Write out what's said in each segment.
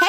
Hey,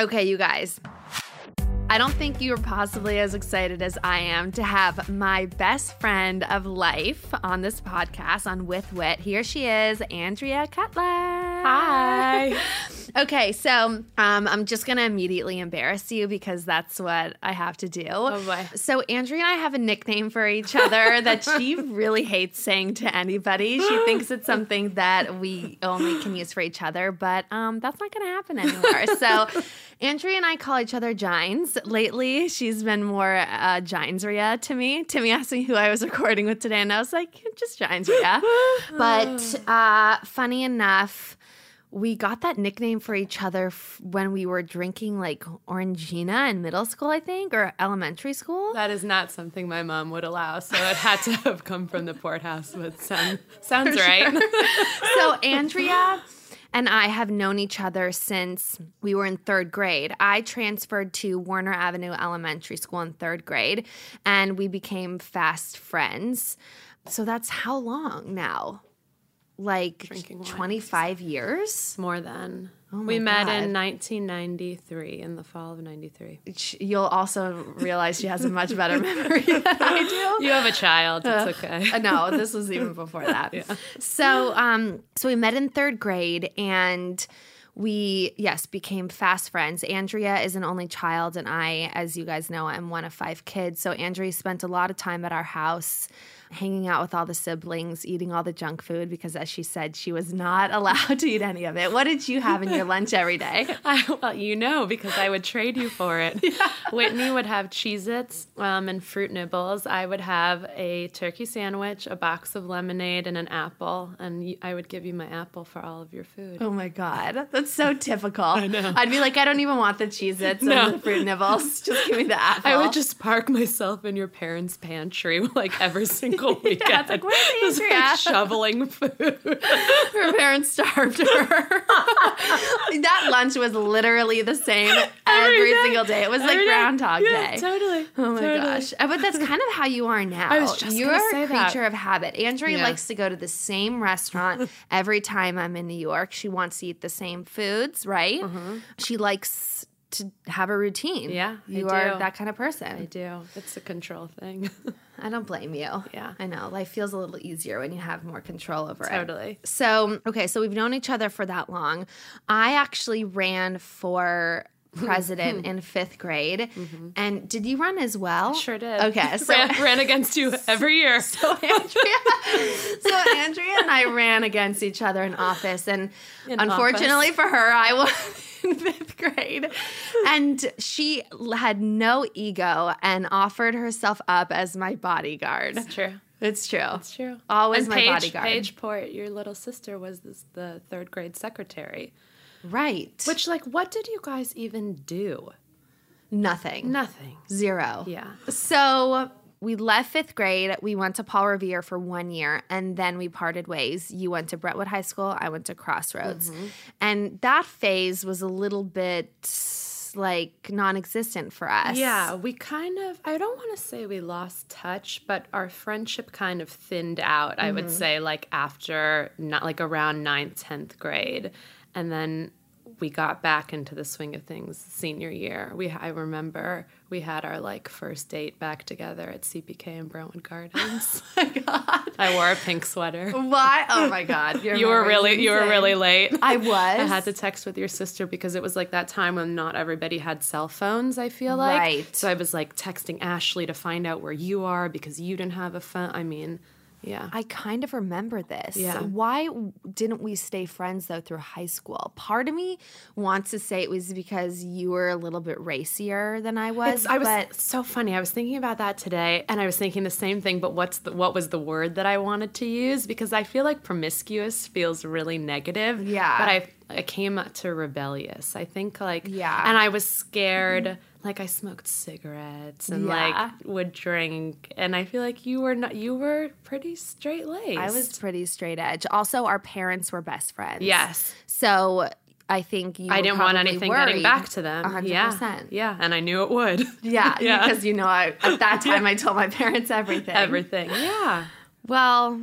Okay, you guys, I don't think you are possibly as excited as I am to have my best friend of life on this podcast, on With Wit. Here she is, Andrea Cuttler. Hi. Okay, so I'm just going to immediately embarrass you because that's what I have to do. Oh, boy. So Andrea and I have a nickname for each other that she really hates saying to anybody. She thinks it's something that we only can use for each other, but that's not going to happen anymore. So Andrea and I call each other Gines. Lately, she's been more Ginesria to me. Timmy asked me who I was recording with today, and I was like, just Ginesria. But funny enough, we got that nickname for each other when we were drinking like Orangina in middle school, I think, or elementary school. That is not something my mom would allow, so it had to have come from the Port house. But sounds for right. Sure. So Andrea and I have known each other since we were in third grade. I transferred to Warner Avenue Elementary School in third grade, and we became fast friends. So that's how long now? Like 25 years? More than. Oh my God. We met in 1993, in the fall of 93. You'll also realize she has a much better memory than I do. You have a child. It's okay. No, this was even before that. Yeah. So we met in third grade, and we, yes, became fast friends. Andrea is an only child, and I, as you guys know, I'm one of five kids. So Andrea spent a lot of time at our house, hanging out with all the siblings, eating all the junk food, because as she said, she was not allowed to eat any of it. What did you have in your lunch every day? Well, you know, because I would trade you for it. Yeah. Whitney would have Cheez-Its and fruit nibbles. I would have a turkey sandwich, a box of lemonade, and an apple. And I would give you my apple for all of your food. Oh, my God. That's so typical. I know. I'd be like, I don't even want the Cheez-Its and the fruit nibbles. Just give me the apple. I would just park myself in your parents' pantry like every single weekend. Yeah, it's like, where's Andrea? Just like shoveling food. Her parents starved her. That lunch was literally the same every single day. It was like Groundhog Day. Totally. Oh my gosh. But that's kind of how you are now. I was just going to say that. You're a creature of habit. Andrea likes to go to the same restaurant every time I'm in New York. She wants to eat the same foods, right? Mm-hmm. She likes to have a routine. Yeah, you are that kind of person. I do. It's a control thing. I don't blame you. Yeah. I know. Life feels a little easier when you have more control over it. Totally. So, okay, so we've known each other for that long. I actually ran for president in fifth grade. Mm-hmm. And did you run as well? I sure did. Okay. So ran against you every year. So Andrea and I ran against each other in office. And unfortunately for her, I won in fifth grade. And she had no ego and offered herself up as my bodyguard. That's true. It's true. Always and my bodyguard. Paige Port, your little sister, was the third grade secretary. Right. Which, like, what did you guys even do? Nothing. Zero. Yeah. So we left fifth grade. We went to Paul Revere for 1 year, and then we parted ways. You went to Brentwood High School. I went to Crossroads. Mm-hmm. And that phase was a little bit like non-existent for us. Yeah, we kind of, I don't want to say we lost touch, but our friendship kind of thinned out, I would say, like after, not like around 9th, 10th grade. And then we got back into the swing of things senior year. I remember we had our like first date back together at CPK in Brentwood Gardens. Oh my God. I wore a pink sweater. Why? Oh my God. You were really late. I was. I had to text with your sister because it was like that time when not everybody had cell phones, I feel like. Right. So I was like texting Ashley to find out where you are because you didn't have a phone. I mean, yeah. I kind of remember this. Yeah. Why didn't we stay friends, though, through high school? Part of me wants to say it was because you were a little bit racier than I was. It's so funny. I was thinking about that today, and I was thinking the same thing, but what was the word that I wanted to use? Because I feel like promiscuous feels really negative. Yeah. But I came to rebellious. I think, like, yeah. And I was scared. Like, I smoked cigarettes and, like, would drink. And I feel like you were pretty straight-laced. I was pretty straight-edge. Also, our parents were best friends. Yes. So I think I didn't want anything getting back to them. 100%. Yeah. And I knew it would. Yeah. Yeah. Because, you know, at that time, I told my parents everything. Everything. Yeah. Well,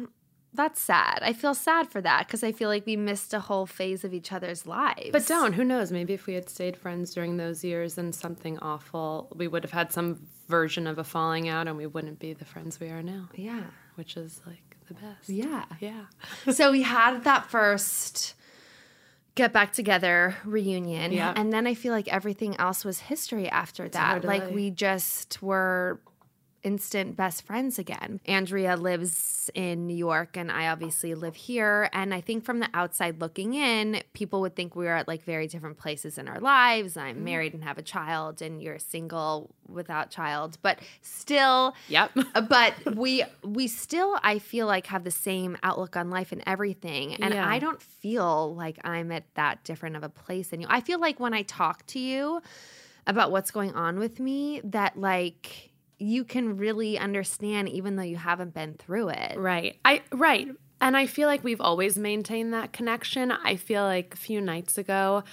that's sad. I feel sad for that because I feel like we missed a whole phase of each other's lives. But who knows? Maybe if we had stayed friends during those years and something awful, we would have had some version of a falling out and we wouldn't be the friends we are now. Yeah. Which is like the best. Yeah. Yeah. So we had that first get back together reunion. Yeah. And then I feel like everything else was history after that. Like we just were instant best friends again. Andrea lives in New York and I obviously live here. And I think from the outside looking in, people would think we were at like very different places in our lives. I'm married and have a child and you're single without child, but still, but we still, I feel like have the same outlook on life and everything. And I don't feel like I'm at that different of a place than you. I feel like when I talk to you about what's going on with me, that like you can really understand even though you haven't been through it. Right. And I feel like we've always maintained that connection. I feel like a few nights ago,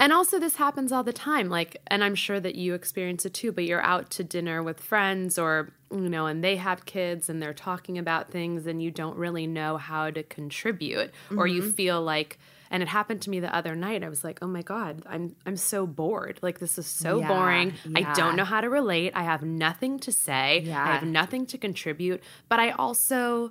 and also this happens all the time, like, and I'm sure that you experience it too, but you're out to dinner with friends or, you know, and they have kids and they're talking about things and you don't really know how to contribute or you feel like, and it happened to me the other night. I was like, oh, my God, I'm so bored. Like, this is so boring. Yeah. I don't know how to relate. I have nothing to say. Yeah. I have nothing to contribute. But I also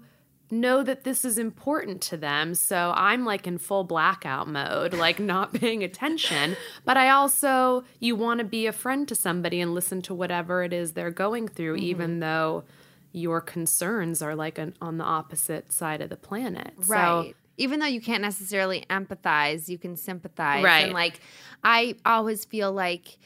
know that this is important to them. So I'm, like, in full blackout mode, like, not paying attention. But I also – you want to be a friend to somebody and listen to whatever it is they're going through, even though your concerns are, like, on the opposite side of the planet. Right. So, even though you can't necessarily empathize, you can sympathize. Right. And, like, I always feel like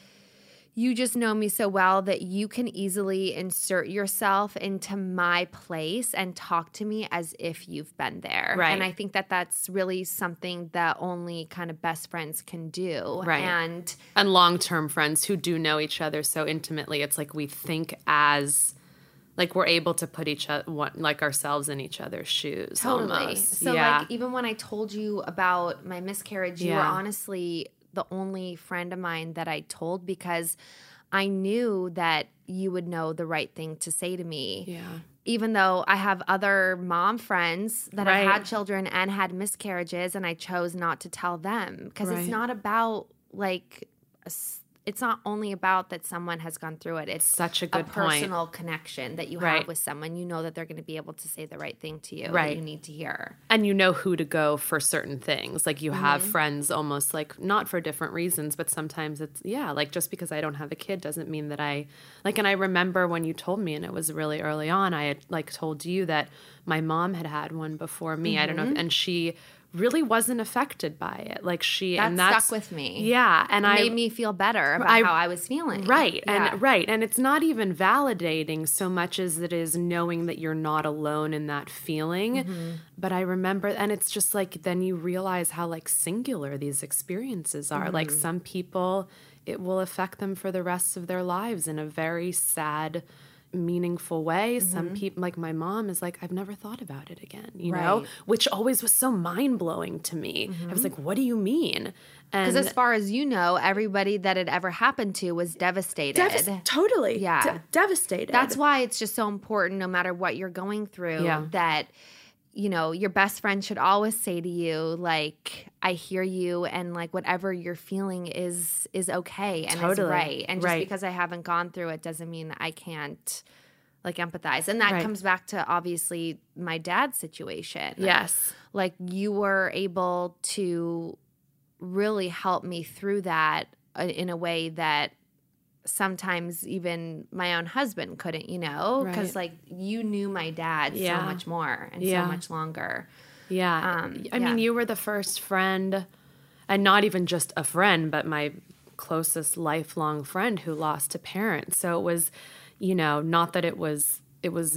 you just know me so well that you can easily insert yourself into my place and talk to me as if you've been there. Right. And I think that that's really something that only kind of best friends can do. Right. And long-term friends who do know each other so intimately. It's like we think as – like, we're able to put each other, like, ourselves in each other's shoes. Totally. Almost. So, like, even when I told you about my miscarriage, you were honestly the only friend of mine that I told because I knew that you would know the right thing to say to me. Yeah. Even though I have other mom friends that have had children and had miscarriages, and I chose not to tell them because it's not about, like, it's not only about that someone has gone through it. It's such a good personal connection that you have with someone. You know that they're going to be able to say the right thing to you that you need to hear. And you know who to go for certain things. Like you have friends almost like not for different reasons, but sometimes it's, like just because I don't have a kid doesn't mean that I – like and I remember when you told me, and it was really early on, I had like told you that my mom had one before me. I don't know. And she – really wasn't affected by it. Like that stuck with me. Yeah. And it made me feel better about how I was feeling. Right. Yeah. And it's not even validating so much as it is knowing that you're not alone in that feeling. But I remember, and it's just like, then you realize how like singular these experiences are. Like some people, it will affect them for the rest of their lives in a very sad meaningful way. Mm-hmm. Some people, like my mom, is like, I've never thought about it again, you know, which always was so mind-blowing to me. Mm-hmm. I was like, what do you mean? Because as far as you know, everybody that it ever happened to was devastated. Totally. Yeah. Devastated. That's why it's just so important, no matter what you're going through, that – you know, your best friend should always say to you, like, I hear you, and like whatever you're feeling is okay and is right. And just because I haven't gone through it doesn't mean I can't like empathize. And that comes back to obviously my dad's situation. Yes. Like you were able to really help me through that in a way that sometimes even my own husband couldn't, you know, because like you knew my dad so much more and so much longer. Yeah. I mean, you were the first friend, and not even just a friend, but my closest lifelong friend who lost a parent. So it was, you know, not that it was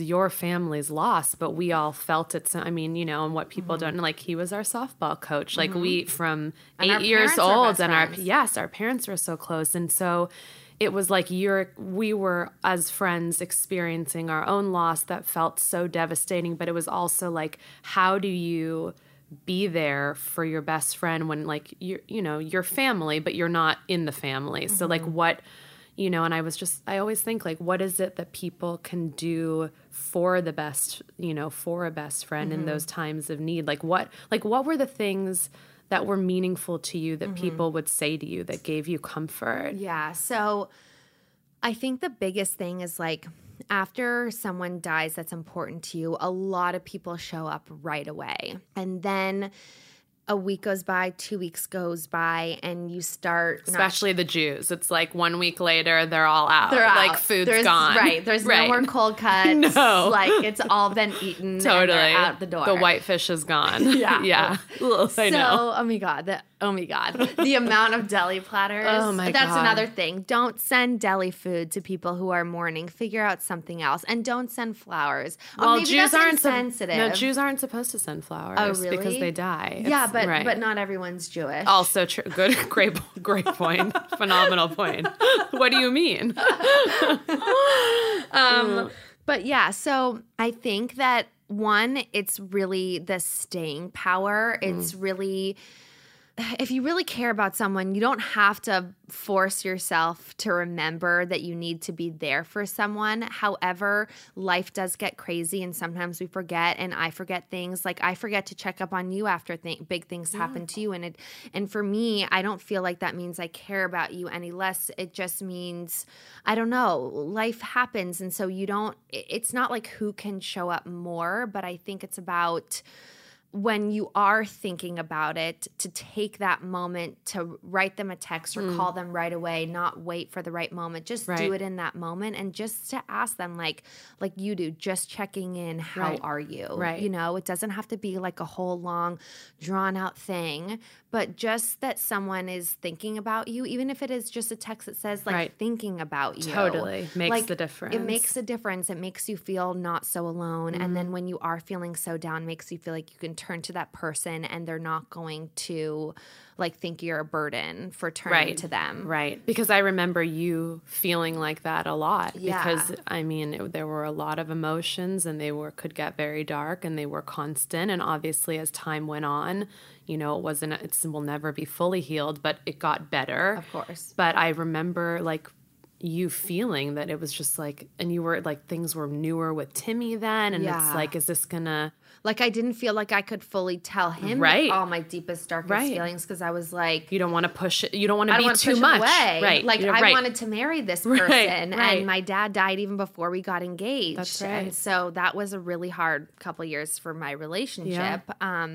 your family's loss, but we all felt it. So, I mean, you know, and what people don't know, like he was our softball coach, like we from 8 years old, and our parents were so close. And so it was like we were, as friends, experiencing our own loss that felt so devastating, but it was also like, how do you be there for your best friend when like, you know, your family, but you're not in the family. Mm-hmm. So like what, you know, and I always think like, what is it that people can do for the best, you know, for a best friend in those times of need? Like what were the things that were meaningful to you that people would say to you that gave you comfort? Yeah. So I think the biggest thing is like after someone dies that's important to you, a lot of people show up right away. And then a week goes by, 2 weeks goes by, and you start – especially the Jews. It's like 1 week later, they're all out. They're out. Like food's gone. Right. There's no more cold cuts. No. Like it's all been eaten. Totally. And out the door. The white fish is gone. Yeah. Yeah. Ugh, so, oh, my God. The amount of deli platters. Oh, my God. That's another thing. Don't send deli food to people who are mourning. Figure out something else. And don't send flowers. Well, maybe Jews aren't sensitive. No, Jews aren't supposed to send flowers. Oh, really? Because they die. It's, yeah, but not everyone's Jewish. Also true. Good. Great point. Phenomenal point. What do you mean? But yeah, so I think that one, it's really the staying power. It's really, if you really care about someone, you don't have to force yourself to remember that you need to be there for someone. However, life does get crazy, and sometimes we forget, and I forget things. Like I forget to check up on you after big things happen to you, and for me, I don't feel like that means I care about you any less. It just means, I don't know, life happens, and so you don't – it's not like who can show up more, but I think it's about – when you are thinking about it, to take that moment to write them a text or call them right away, not wait for the right moment. Just do it in that moment, and just to ask them like you do, just checking in, how are you? Right. You know, it doesn't have to be like a whole long drawn out thing, but just that someone is thinking about you, even if it is just a text that says like thinking about you. Totally. Makes like, the difference. It makes a difference. It makes you feel not so alone. Mm-hmm. And then when you are feeling so down, it makes you feel like you can turn to that person, and they're not going to like think you're a burden for turning to them. Right. Because I remember you feeling like that a lot because I mean, there were a lot of emotions, and they could get very dark, and they were constant. And obviously as time went on, you know, it will never be fully healed, but it got better. Of course. But I remember like you feeling that it was just like, and you were like, things were newer with Timmy then. And it's like, is this gonna, like, I didn't feel like I could fully tell him all my deepest, darkest feelings, because I was like, you don't want to push it. You don't want to be too much. Away. Right. Like I wanted to marry this person, and my dad died even before we got engaged. That's right. And so that was a really hard couple of years for my relationship. Yeah.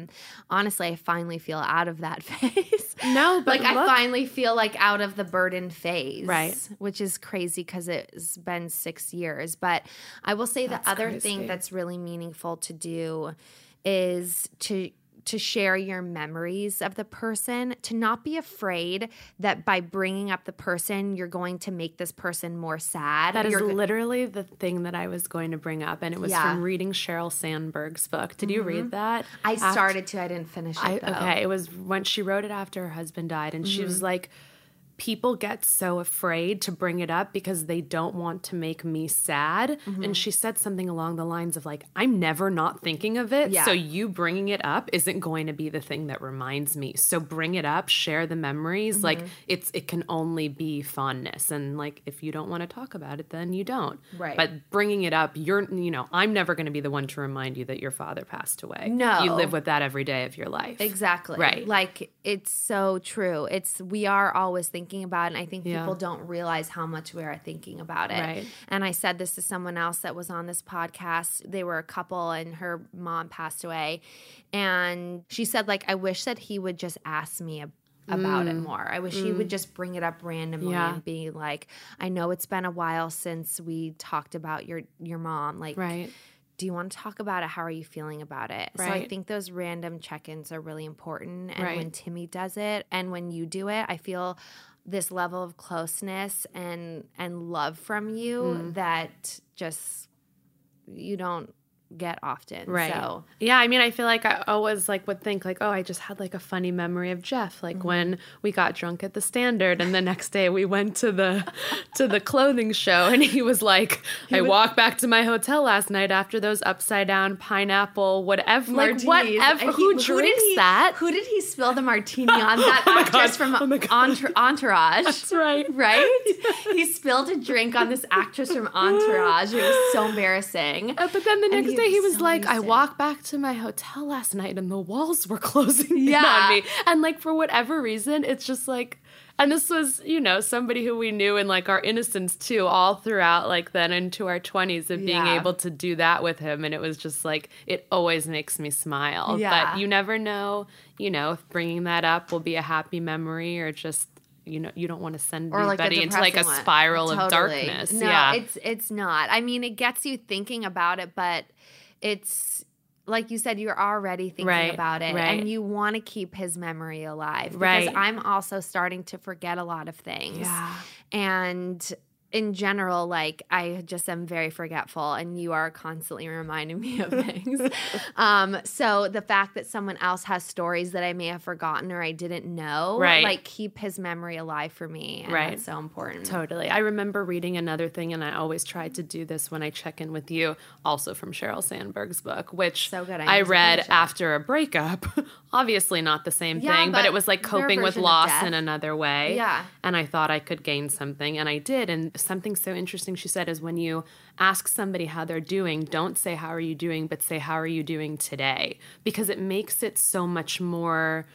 Honestly, I finally feel out of that phase. No, but I finally feel like out of the burden phase, which is crazy because it's been 6 years. But I will say the other thing that's really meaningful to do is to share your memories of the person, to not be afraid that by bringing up the person, you're going to make this person more sad. That is literally the thing that I was going to bring up, and it was from reading Sheryl Sandberg's book. Did you read that? I started to. I didn't finish it, though. Okay. It was when she wrote it after her husband died, and she was like, people get so afraid to bring it up because they don't want to make me sad. Mm-hmm. And she said something along the lines of like, I'm never not thinking of it. Yeah. So you bringing it up isn't going to be the thing that reminds me. So bring it up, share the memories. Mm-hmm. Like it can only be fondness. And like, if you don't want to talk about it, then you don't. Right. But bringing it up, I'm never going to be the one to remind you that your father passed away. No. You live with that every day of your life. Exactly. Right. Like it's so true. We are always thinking about it, and I think people don't realize how much we are thinking about it. Right. And I said this to someone else that was on this podcast. They were a couple, and her mom passed away. And she said, like, I wish that he would just ask me about it more. I wish he would just bring it up randomly and be like, I know it's been a while since we talked about your mom. Like, right. Do you want to talk about it? How are you feeling about it? Right. So I think those random check-ins are really important. And when Timmy does it and when you do it, I feel this level of closeness and love from you that just you don't get often. Right. So. Yeah, I mean, I feel like I always would think like, oh, I just had like a funny memory of Jeff, like when we got drunk at the Standard and the next day we went to the clothing show and he was like, I walked back to my hotel last night after those upside down pineapple whatever. Like whatever. Who drinks that? Who did he spill the martini on? That actress from Entourage. That's right. Right? Yeah. He spilled a drink on this actress from Entourage. It was so embarrassing. But then the next day he was so like, I walked back to my hotel last night and the walls were closing in on me. And like, for whatever reason, it's just like, and this was, somebody who we knew in like our innocence too, all throughout like then into our 20s of being able to do that with him. And it was just like, it always makes me smile. Yeah. But you never know, if bringing that up will be a happy memory or just, you don't want to send anybody into like a spiral of darkness. No, it's not. I mean, it gets you thinking about it, but it's like you said, you're already thinking about it and you want to keep his memory alive because I'm also starting to forget a lot of things. Yeah. And in general, like I just am very forgetful and you are constantly reminding me of things. So the fact that someone else has stories that I may have forgotten or I didn't know, like keep his memory alive for me. And that's so important. Totally. I remember reading another thing and I always try to do this when I check in with you, also from Sheryl Sandberg's book, which I read after a breakup. Obviously not the same thing, but it was like coping with loss in another way. Yeah. And I thought I could gain something and I did. And something so interesting she said is when you ask somebody how they're doing, don't say, how are you doing, but say, how are you doing today? Because it makes it so much more,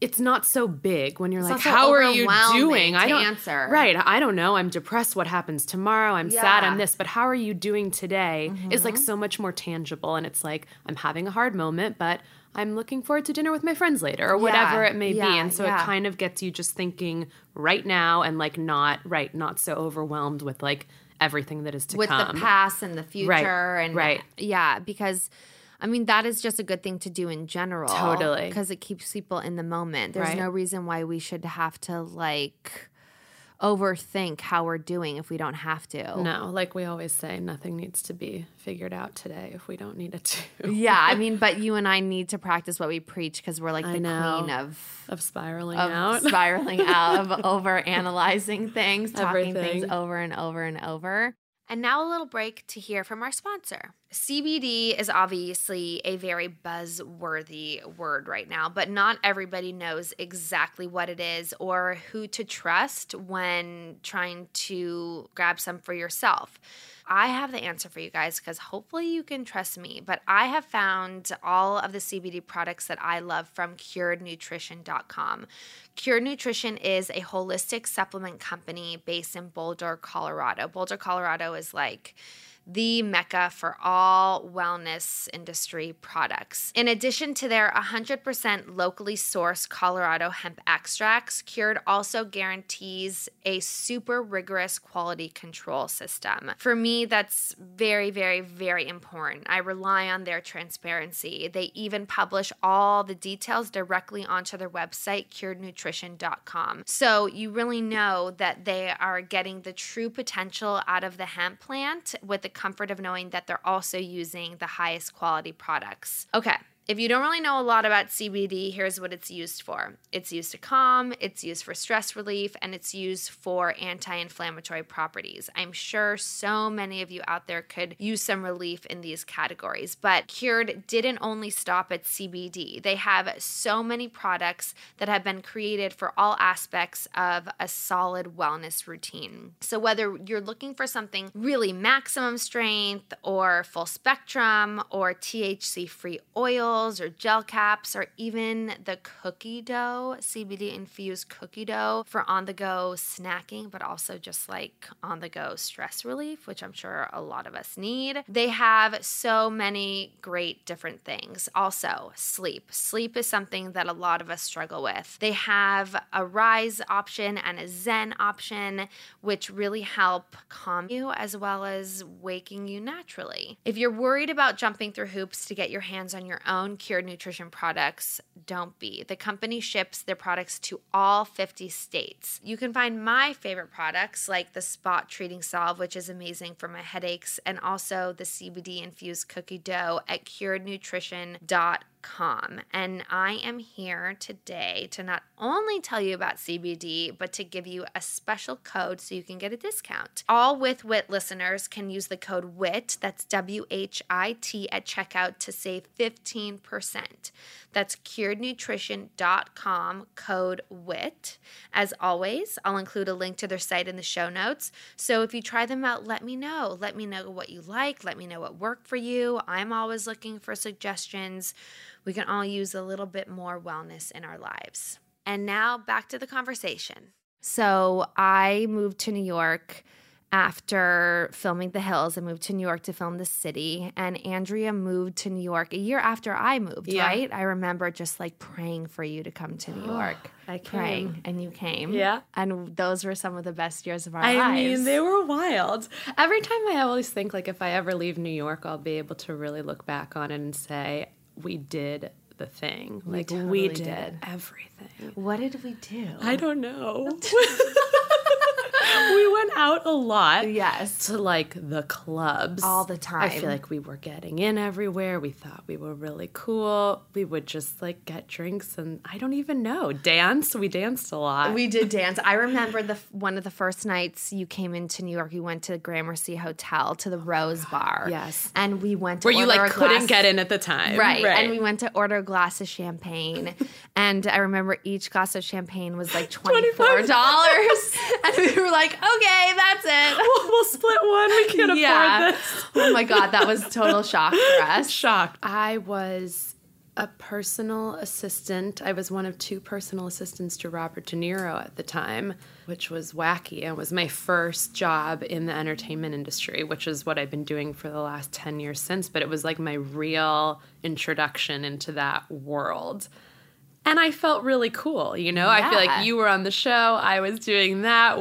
it's not so big when you're it's like, how are you doing? I don't answer. Right. I don't know. I'm depressed. What happens tomorrow? I'm sad. I'm this. But how are you doing today is like so much more tangible. And it's like, I'm having a hard moment, but I'm looking forward to dinner with my friends later or whatever it may be. And so it kind of gets you just thinking right now and like not so overwhelmed with like everything that is to come. With the past and the future. Right. Yeah, because I mean, that is just a good thing to do in general. Totally. Because it keeps people in the moment. There's no reason why we should have to like overthink how we're doing if we don't have to. No, like we always say, nothing needs to be figured out today if we don't need it to. Yeah, I mean, but you and I need to practice what we preach because we're like queen of spiraling out. Spiraling out, of overanalyzing things, talking things over and over and over. And now a little break to hear from our sponsor. CBD is obviously a very buzzworthy word right now, but not everybody knows exactly what it is or who to trust when trying to grab some for yourself. I have the answer for you guys because hopefully you can trust me, but I have found all of the CBD products that I love from curednutrition.com. Cured Nutrition is a holistic supplement company based in Boulder, Colorado. Boulder, Colorado is like the mecca for all wellness industry products. In addition to their 100% locally sourced Colorado hemp extracts, Cured also guarantees a super rigorous quality control system. For me, that's very, very, very important. I rely on their transparency. They even publish all the details directly onto their website, curednutrition.com. So you really know that they are getting the true potential out of the hemp plant with the comfort of knowing that they're also using the highest quality products. Okay, If you don't really know a lot about CBD, here's what it's used for. It's used to calm, it's used for stress relief, and it's used for anti-inflammatory properties. I'm sure so many of you out there could use some relief in these categories, but Cured didn't only stop at CBD. They have so many products that have been created for all aspects of a solid wellness routine. So whether you're looking for something really maximum strength or full spectrum or THC-free oil, or gel caps, or even the cookie dough, CBD-infused cookie dough for on-the-go snacking, but also just like on-the-go stress relief, which I'm sure a lot of us need. They have so many great different things. Also, sleep. Sleep is something that a lot of us struggle with. They have a Rise option and a Zen option, which really help calm you as well as waking you naturally. If you're worried about jumping through hoops to get your hands on your own Cured Nutrition products, don't be. The company ships their products to all 50 states. You can find my favorite products like the Spot Treating Salve, which is amazing for my headaches, and also the CBD infused cookie dough at curednutrition.com. And I am here today to not only tell you about CBD, but to give you a special code so you can get a discount. All With Wit listeners can use the code WHIT, that's WHIT, at checkout to save 15%. That's curednutrition.com, code WHIT. As always, I'll include a link to their site in the show notes. So if you try them out, let me know. Let me know what you like. Let me know what worked for you. I'm always looking for suggestions. We can all use a little bit more wellness in our lives. And now back to the conversation. So I moved to New York after filming The Hills. I moved to New York to film The City. And Andrea moved to New York a year after I moved, right? I remember just like praying for you to come to New York. I came. Praying, and you came. Yeah. And those were some of the best years of our lives. I mean, they were wild. Every time I always think like if I ever leave New York, I'll be able to really look back on it and say, we did the thing. Like, we totally did everything. What did we do? I don't know. We went out a lot. Yes. To, like, the clubs. All the time. I feel like we were getting in everywhere. We thought we were really cool. We would just, like, get drinks and, I don't even know, dance. We danced a lot. We did dance. I remember one of the first nights you came into New York, you went to the Gramercy Hotel to the Rose Bar. Yes. And we went to order a glass. Where you, like, couldn't get in at the time. Right. And we went to order a glass of champagne. And I remember each glass of champagne was, like, $24. And we were like, okay, that's it. We'll split one. We can't afford this. Oh my God, that was total shock for us. Shocked. I was a personal assistant. I was one of two personal assistants to Robert De Niro at the time, which was wacky. It was my first job in the entertainment industry, which is what I've been doing for the last 10 years since. But it was like my real introduction into that world. And I felt really cool, you know? Yeah. I feel like you were on the show, I was doing that,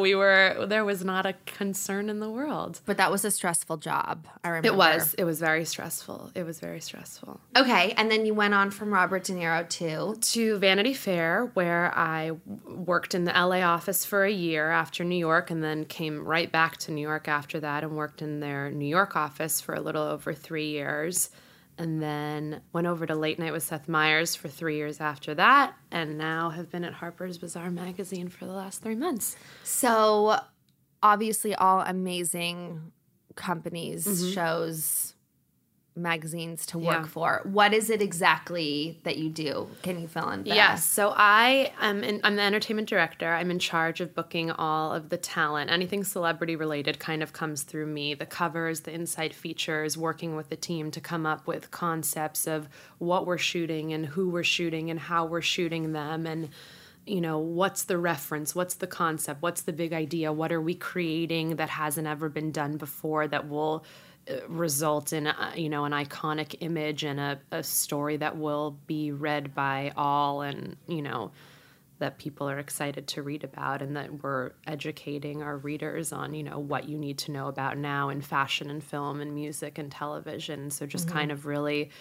there was not a concern in the world. But that was a stressful job, I remember. It was very stressful. It was very stressful. Okay, and then you went on from Robert De Niro to Vanity Fair, where I worked in the LA office for a year after New York, and then came right back to New York after that and worked in their New York office for a little over 3 years. And then went over to Late Night with Seth Meyers for 3 years after that, and now have been at Harper's Bazaar magazine for the last 3 months. So obviously all amazing companies, shows, magazines to work for. What is it exactly that you do? Can you fill in that? Yes. So I'm the entertainment director. I'm in charge of booking all of the talent. Anything celebrity related kind of comes through me. The covers, the inside features, working with the team to come up with concepts of what we're shooting and who we're shooting and how we're shooting them, and you know, what's the reference? What's the concept? What's the big idea? What are we creating that hasn't ever been done before that will result in, you know, an iconic image and a story that will be read by all, and, you know, that people are excited to read about, and that we're educating our readers on, you know, what you need to know about now in fashion and film and music and television. So just kind of really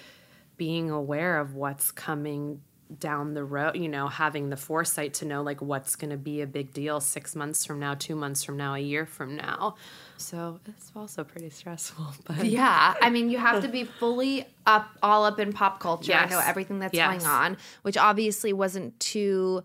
being aware of what's coming down the road, you know, having the foresight to know like what's going to be a big deal 6 months from now, 2 months from now, a year from now. So it's also pretty stressful. But yeah, I mean, you have to be fully all up in pop culture. Yes. I know everything that's going on, which obviously wasn't too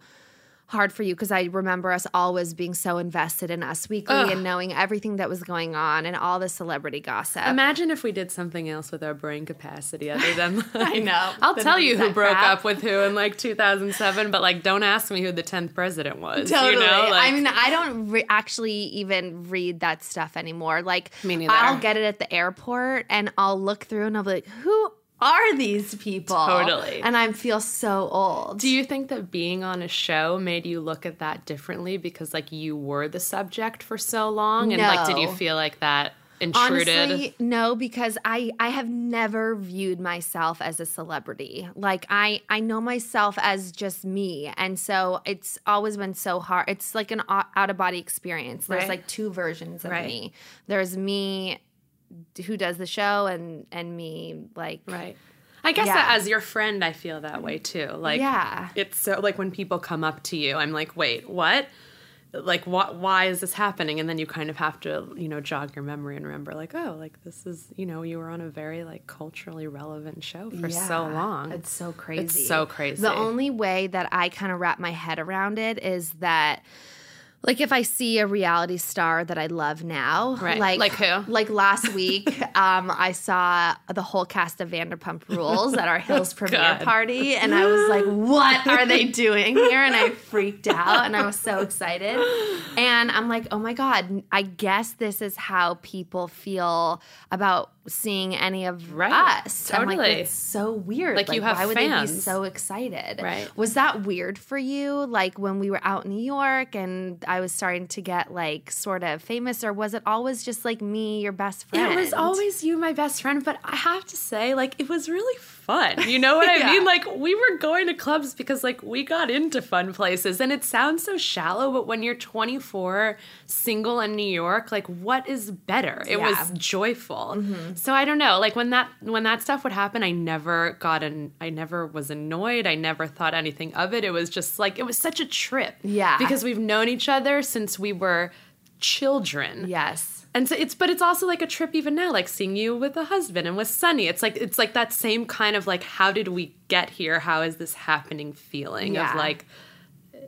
hard for you, because I remember us always being so invested in Us Weekly and knowing everything that was going on and all the celebrity gossip. Imagine if we did something else with our brain capacity other than like, I know. I'll tell you who broke up with who in like 2007, but like don't ask me who the 10th president was. Totally. You know? Like, I mean, I don't actually even read that stuff anymore. Like, me neither. I'll get it at the airport and I'll look through and I'll be like, who are these people? Totally. And I feel so old. Do you think that being on a show made you look at that differently because, like, you were the subject for so long? And, like, did you feel like that intruded? Honestly, no, because I have never viewed myself as a celebrity. Like, I know myself as just me. And so it's always been so hard. It's like an out-of-body experience. There's, like, two versions of me. There's me who does the show and me, like... Right. I guess that as your friend, I feel that way, too. Like, it's so... Like, when people come up to you, I'm like, wait, what? Like, why is this happening? And then you kind of have to, you know, jog your memory and remember, like, oh, like, this is... You know, you were on a very, like, culturally relevant show for so long. It's so crazy. It's so crazy. The only way that I kind of wrap my head around it is that... Like, if I see a reality star that I love now. Right. Like who? Like, last week, I saw the whole cast of Vanderpump Rules at our Hills premiere party. And I was like, what are they doing here? And I freaked out. And I was so excited. And I'm like, oh, my God, I guess this is how people feel about seeing any of us. Totally. I'm like, it's so weird. Like, you have why fans. Why would they be so excited? Right. Was that weird for you? Like, when we were out in New York and I was starting to get, like, sort of famous, or was it always just, like, me, your best friend? It was always you, my best friend, but I have to say, like, it was really fun. You know what I mean? Like, we were going to clubs because, like, we got into fun places, and it sounds so shallow, but when you're 24, single in New York, like, what is better? It was joyful. Mm-hmm. So I don't know, like, when that stuff would happen, I never was annoyed. I never thought anything of it. It was just like, it was such a trip. Yeah. Because we've known each other since we were children. Yes. And so it's also like a trip even now, like seeing you with a husband and with Sunny. It's like that same kind of like, how did we get here? How is this happening feeling of like,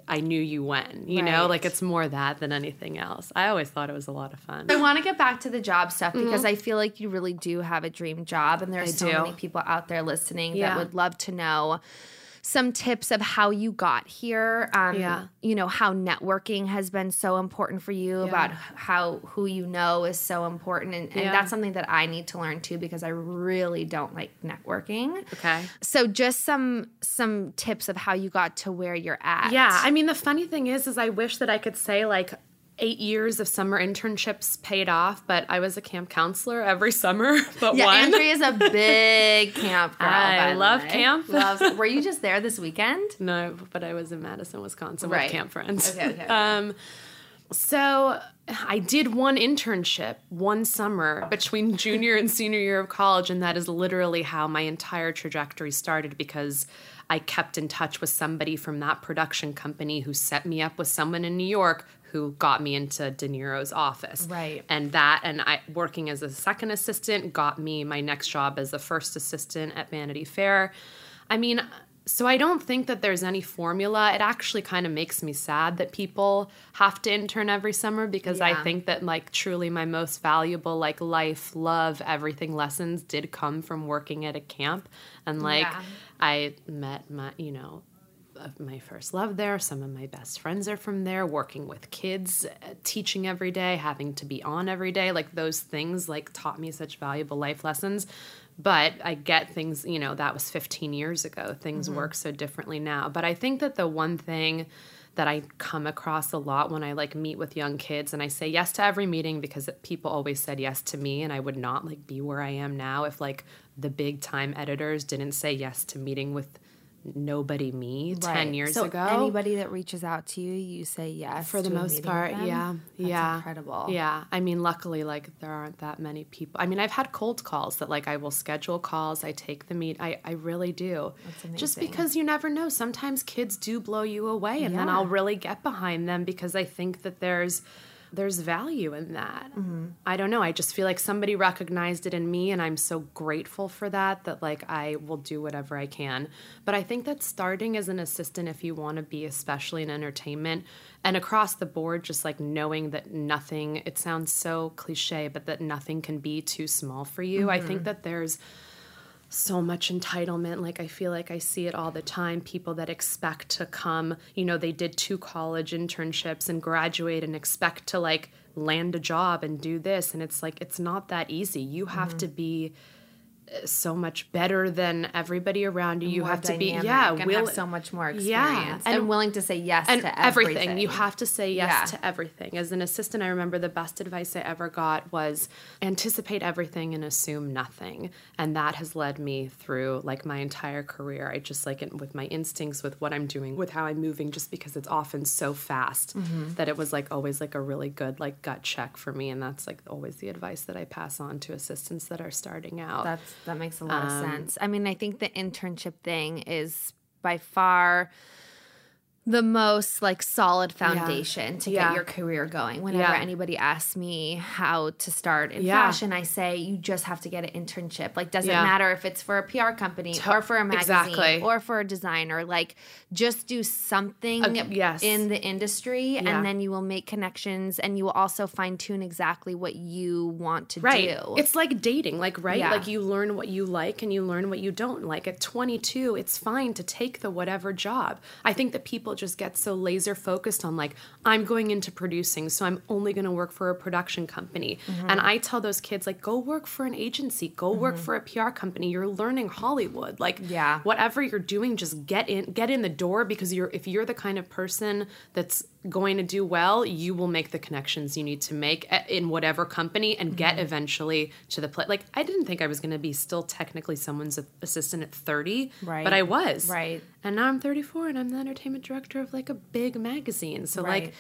I knew you when, you know, like it's more that than anything else. I always thought it was a lot of fun. I want to get back to the job stuff because I feel like you really do have a dream job, and there's many people out there listening that would love to know some tips of how you got here. You know, how networking has been so important for you, about how who you know is so important. And that's something that I need to learn too, because I really don't like networking. Okay. So just some tips of how you got to where you're at. Yeah. I mean, the funny thing is I wish that I could say like, 8 years of summer internships paid off, but I was a camp counselor every summer but one. Yeah, Andrea's a big camp girl. I love camp. Were you just there this weekend? No, but I was in Madison, Wisconsin with camp friends. Okay. So I did one internship one summer between junior and senior year of college, and that is literally how my entire trajectory started, because I kept in touch with somebody from that production company who set me up with someone in New York who got me into De Niro's office. Right. And I working as a second assistant got me my next job as a first assistant at Vanity Fair. I mean, so I don't think that there's any formula. It actually kind of makes me sad that people have to intern every summer, because I think that, like, truly my most valuable, like, life, love, everything lessons did come from working at a camp. And, like, I met my, you know... of my first love there. Some of my best friends are from there, working with kids, teaching every day, having to be on every day. Like those things like taught me such valuable life lessons. But I get things, you know, that was 15 years ago. Things work so differently now. But I think that the one thing that I come across a lot when I like meet with young kids, and I say yes to every meeting because people always said yes to me, and I would not like be where I am now if like the big time editors didn't say yes to meeting with nobody me 10 years ago. So anybody that reaches out to you, you say yes. For the most part, yeah. That's incredible. Yeah. I mean, luckily, like, there aren't that many people. I mean, I've had cold calls that, like, I will schedule calls. I take the meet. I really do. That's amazing. Just because you never know. Sometimes kids do blow you away, and then I'll really get behind them because I think that there's value in that. Mm-hmm. I don't know. I just feel like somebody recognized it in me, and I'm so grateful for that, that like I will do whatever I can. But I think that starting as an assistant, if you want to be, especially in entertainment and across the board, just like knowing that nothing, it sounds so cliche, but that nothing can be too small for you. Mm-hmm. I think that there's so much entitlement. Like, I feel like I see it all the time. People that expect to come, you know, they did 2 college internships and graduate and expect to like land a job and do this. And it's like, it's not that easy. You have to be so much better than everybody around you. You have to be, have so much more experience and willing to say yes and to everything. You have to say yes to everything. As an assistant, I remember the best advice I ever got was anticipate everything and assume nothing. And that has led me through like my entire career. I just like it with my instincts, with what I'm doing, with how I'm moving, just because it's often so fast that it was like always like a really good like gut check for me. And that's like always the advice that I pass on to assistants that are starting out. That makes a lot of sense. I mean, I think the internship thing is by far the most like solid foundation to get your career going. Whenever anybody asks me how to start in fashion, I say you just have to get an internship. Like, doesn't matter if it's for a PR company or for a magazine or for a designer. Like, just do something in the industry, and then you will make connections, and you will also fine tune exactly what you want to do. It's like dating, like like you learn what you like and you learn what you don't like. At 22, it's fine to take the whatever job. I think that people just get so laser focused on like, I'm going into producing, so I'm only going to work for a production company. And I tell those kids, like, go work for an agency, go work for a PR company. You're learning Hollywood. Like, whatever you're doing, just get in the door, because if you're the kind of person that's going to do well, you will make the connections you need to make in whatever company and get eventually to the place. Like, I didn't think I was going to be still technically someone's assistant at 30, but I was. Right. And now I'm 34 and I'm the entertainment director of like a big magazine. So like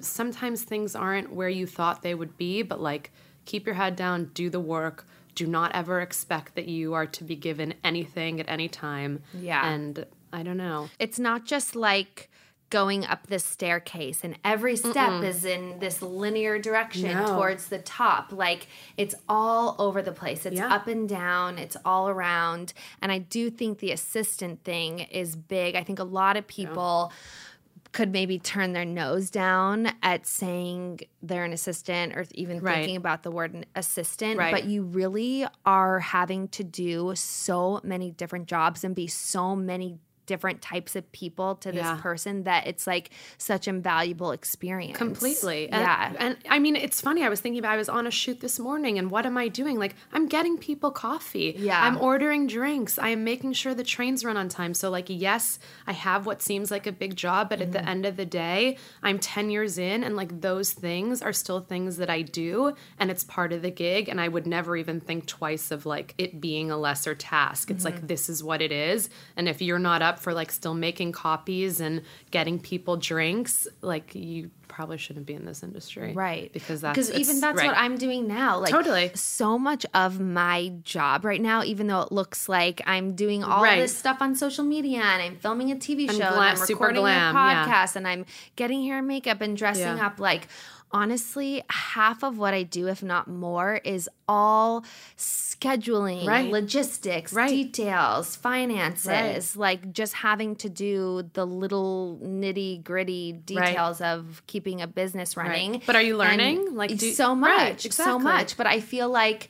sometimes things aren't where you thought they would be, but like keep your head down, do the work. Do not ever expect that you are to be given anything at any time. Yeah. And I don't know. It's not just like going up this staircase and every step is in this linear direction towards the top. Like, it's all over the place. It's up and down. It's all around. And I do think the assistant thing is big. I think a lot of people could maybe turn their nose down at saying they're an assistant or even thinking about the word assistant, but you really are having to do so many different jobs and be so many different types of people to this person that it's like such invaluable experience. Completely. And I mean, it's funny. I was thinking about, I was on a shoot this morning, and what am I doing? Like, I'm getting people coffee. Yeah. I'm ordering drinks. I am making sure the trains run on time. So like, yes, I have what seems like a big job, but at the end of the day, I'm 10 years in, and like those things are still things that I do, and it's part of the gig. And I would never even think twice of like it being a lesser task. It's like, this is what it is. And if you're not up for like still making copies and getting people drinks, like you probably shouldn't be in this industry. Right. Because that's what I'm doing now. Like, totally. So much of my job right now, even though it looks like I'm doing all this stuff on social media and I'm filming a TV show and I'm recording a podcast and I'm getting hair and makeup and dressing up, like, honestly, half of what I do, if not more, is all scheduling, logistics, details, finances, like just having to do the little nitty-gritty details of keeping a business running. But are you learning? And so much. But I feel like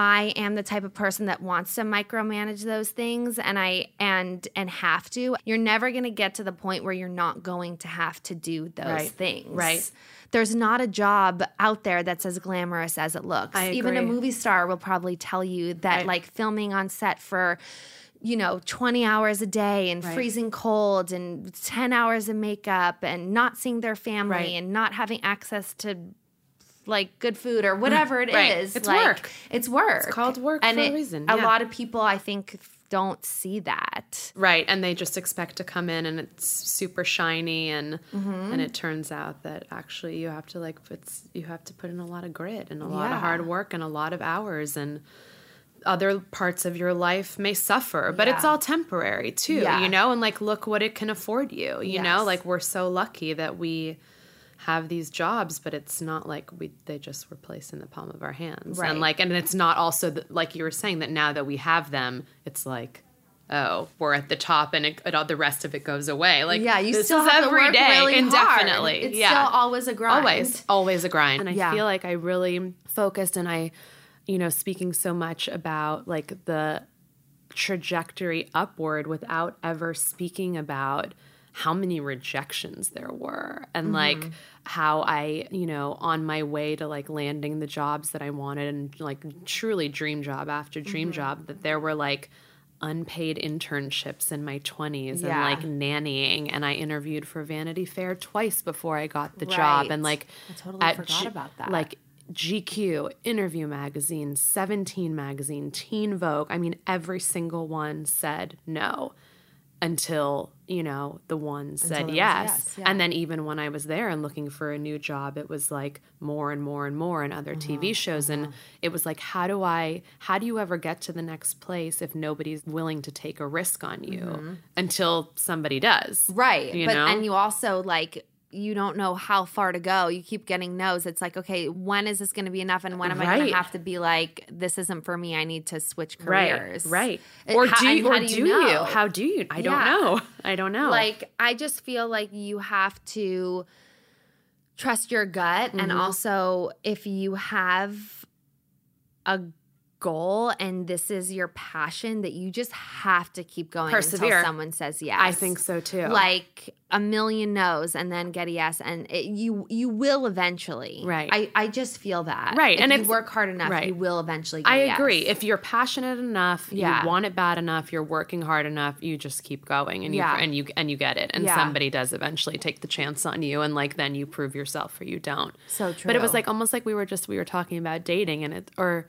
I am the type of person that wants to micromanage those things, and I have to. You're never going to get to the point where you're not going to have to do those things. Right. There's not a job out there that's as glamorous as it looks. I agree. Even a movie star will probably tell you that like filming on set for 20 hours a day and freezing cold and 10 hours of makeup and not seeing their family and not having access to like good food or whatever it is. It's like, work. It's work. It's called work and for a reason. A lot of people, I think, don't see that. Right. And they just expect to come in and it's super shiny and and it turns out that actually you have to like you have to put in a lot of grit and a lot of hard work and a lot of hours, and other parts of your life may suffer, but it's all temporary too, you know, and like look what it can afford you, you know, like we're so lucky that we have these jobs, but it's not like they just were placed in the palm of our hands. Right. And like, and it's not also like you were saying that now that we have them, it's like, oh, we're at the top and the rest of it goes away. Like, you still have to work really indefinitely. Hard. It's still always a grind. Always a grind. And I feel like I really focused and I, you know, speaking so much about like the trajectory upward without ever speaking about how many rejections there were and like how I, you know, on my way to like landing the jobs that I wanted and like truly dream job after dream job, that there were like unpaid internships in my 20s and like nannying, and I interviewed for Vanity Fair twice before I got the job, and like I totally forgot about that. Like GQ, Interview Magazine, 17 Magazine, Teen Vogue. I mean, every single one said no until, you know, the one said yes. And then even when I was there and looking for a new job, it was like more and more and more and other TV shows. And it was like, how do you ever get to the next place if nobody's willing to take a risk on you until somebody does? Right. You know? And you also like, you don't know how far to go. You keep getting no's. It's like, okay, when is this going to be enough? And when am I going to have to be like, this isn't for me. I need to switch careers. Right. Or how do you know? How do you? I don't know. Like, I just feel like you have to trust your gut. And also if you have a goal and this is your passion, that you just have to keep going until someone says yes. I think so too. Like a million no's and then get a yes, and you will eventually. Right. I just feel that. Right. If you work hard enough, you will eventually get a yes. I agree. If you're passionate enough, you want it bad enough, you're working hard enough, you just keep going and you get it. And somebody does eventually take the chance on you, and like then you prove yourself or you don't. So true. But it was like almost like we were talking about dating and it were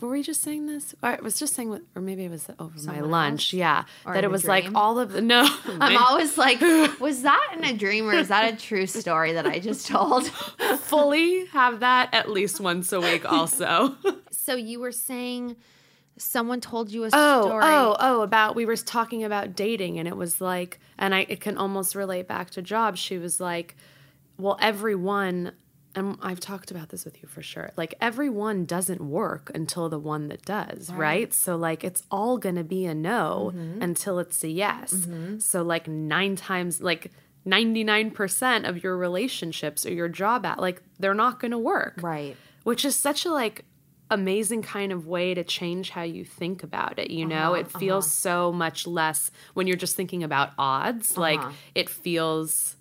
we just saying this? I was just saying, or maybe it was over my lunch. Else? Yeah. Or that it was like all of the, no. I'm always like, was that in a dream or is that a true story that I just told? Fully have that at least once a week also. So you were saying someone told you a story. We were talking about dating, and it was like, and it can almost relate back to jobs. She was like, well, everyone... And I've talked about this with you for sure. Like everyone doesn't work until the one that does, right? So like it's all going to be a no until it's a yes. So like 99% of your relationships or your job they're not going to work. Right. Which is such a like amazing kind of way to change how you think about it, you know? It feels so much less when you're just thinking about odds. Like it feels,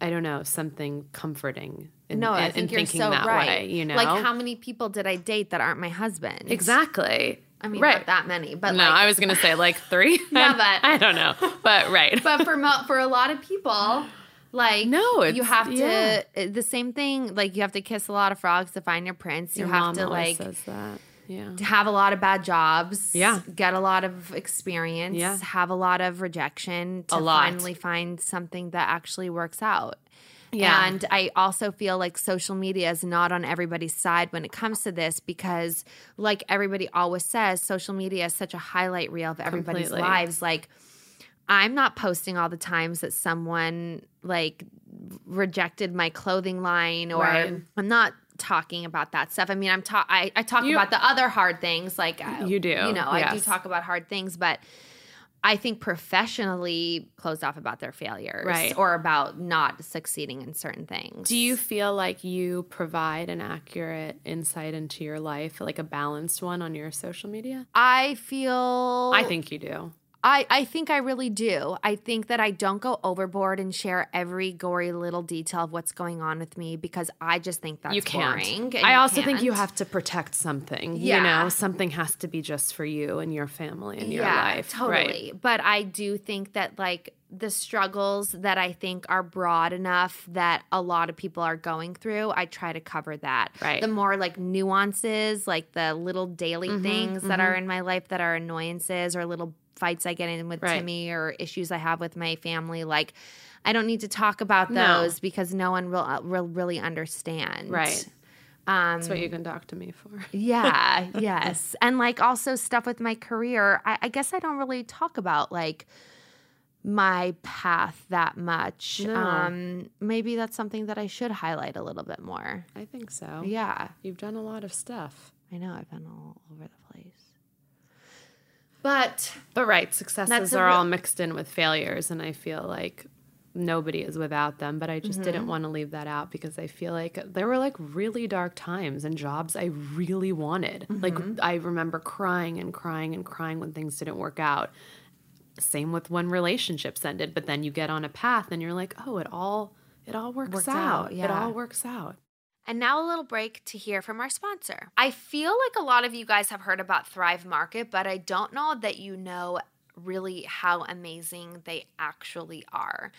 I don't know, something comforting. I think you're so right. Way, you know? Like, how many people did I date that aren't my husband? Exactly. I mean, not that many, but no, I was going to say like 3. Yeah, but I don't know, but right. But for a lot of people, like you have to the same thing. Like you have to kiss a lot of frogs to find your prince. Your mom always says that. Yeah. To have a lot of bad jobs, get a lot of experience, have a lot of rejection to finally find something that actually works out. Yeah. And I also feel like social media is not on everybody's side when it comes to this, because like everybody always says, social media is such a highlight reel of everybody's lives. Like I'm not posting all the times that someone like rejected my clothing line or I'm not talking about that stuff. I mean, I talk about the other hard things. Like you do, you know, I do talk about hard things, but I think professionally closed off about their failures or about not succeeding in certain things. Do you feel like you provide an accurate insight into your life, like a balanced one on your social media? I think you do. I think I really do. I think that I don't go overboard and share every gory little detail of what's going on with me, because I just think that's boring. I also think you have to protect something. Yeah. You know, something has to be just for you and your family and your life. Totally. Right. But I do think that like the struggles that I think are broad enough that a lot of people are going through, I try to cover that. Right. The more like nuances, like the little daily things that are in my life that are annoyances or little fights I get in with Timmy or issues I have with my family, like I don't need to talk about those because no one will really understand. Right. That's what you can talk to me for. Yeah. Yes. And like also stuff with my career. I guess I don't really talk about like my path that much. No. Maybe that's something that I should highlight a little bit more. I think so. Yeah. You've done a lot of stuff. I know. I've been all over the place. But right. Successes are all mixed in with failures. And I feel like nobody is without them, but I just didn't want to leave that out because I feel like there were like really dark times and jobs I really wanted. Like I remember crying and crying and crying when things didn't work out. Same with when relationships ended, but then you get on a path and you're like, oh, it all works out. Yeah. It all works out. And now a little break to hear from our sponsor. I feel like a lot of you guys have heard about Thrive Market, but I don't know that you know really how amazing they actually are.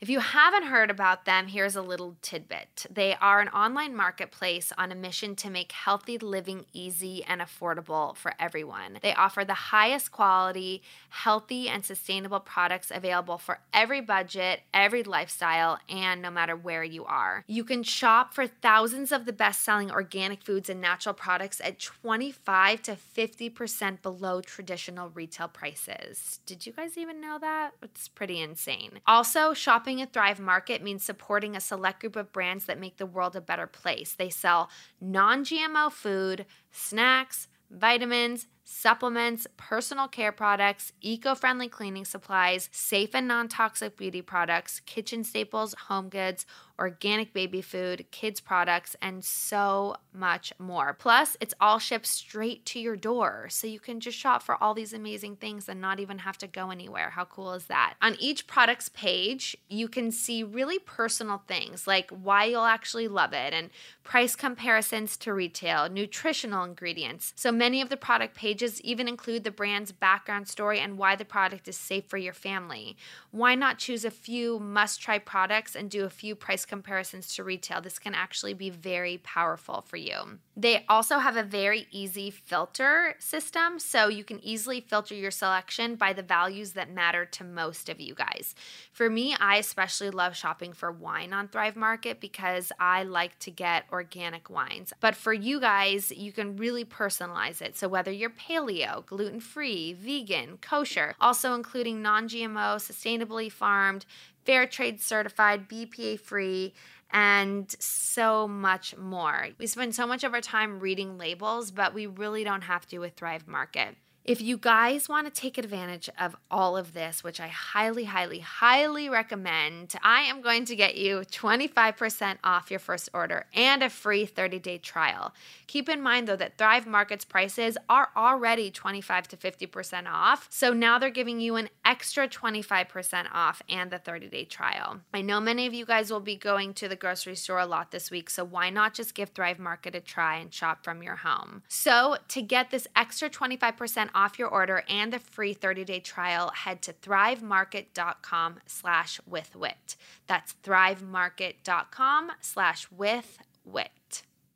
If you haven't heard about them, here's a little tidbit. They are an online marketplace on a mission to make healthy living easy and affordable for everyone. They offer the highest quality, healthy, and sustainable products available for every budget, every lifestyle, and no matter where you are. You can shop for thousands of the best-selling organic foods and natural products at 25 to 50% below traditional retail prices. Did you guys even know that? It's pretty insane. Also, shopping at Thrive Market means supporting a select group of brands that make the world a better place. They sell non-GMO food, snacks, vitamins, supplements, personal care products, eco-friendly cleaning supplies, safe and non-toxic beauty products, kitchen staples, home goods, organic baby food, kids products, and so much more. Plus, it's all shipped straight to your door, so you can just shop for all these amazing things and not even have to go anywhere. How cool is that? On each product's page, you can see really personal things like why you'll actually love it and price comparisons to retail, nutritional ingredients. So many of the product pages even include the brand's background story and why the product is safe for your family. Why not choose a few must-try products and do a few price comparisons to retail? This can actually be very powerful for you. They also have a very easy filter system, so you can easily filter your selection by the values that matter to most of you guys. For me, I especially love shopping for wine on Thrive Market because I like to get organic wines. But for you guys, you can really personalize it. So whether you're paleo, gluten-free, vegan, kosher, also including non-GMO, sustainably farmed, fair trade certified, BPA free, and so much more. We spend so much of our time reading labels, but we really don't have to with Thrive Market. If you guys want to take advantage of all of this, which I highly, highly, highly recommend, I am going to get you 25% off your first order and a free 30-day trial. Keep in mind, though, that Thrive Market's prices are already 25 to 50% off, so now they're giving you an extra 25% off and the 30-day trial. I know many of you guys will be going to the grocery store a lot this week, so why not just give Thrive Market a try and shop from your home? So to get this extra 25% off your order and the free 30-day trial, head to thrivemarket.com/withwit. That's thrivemarket.com/withwit.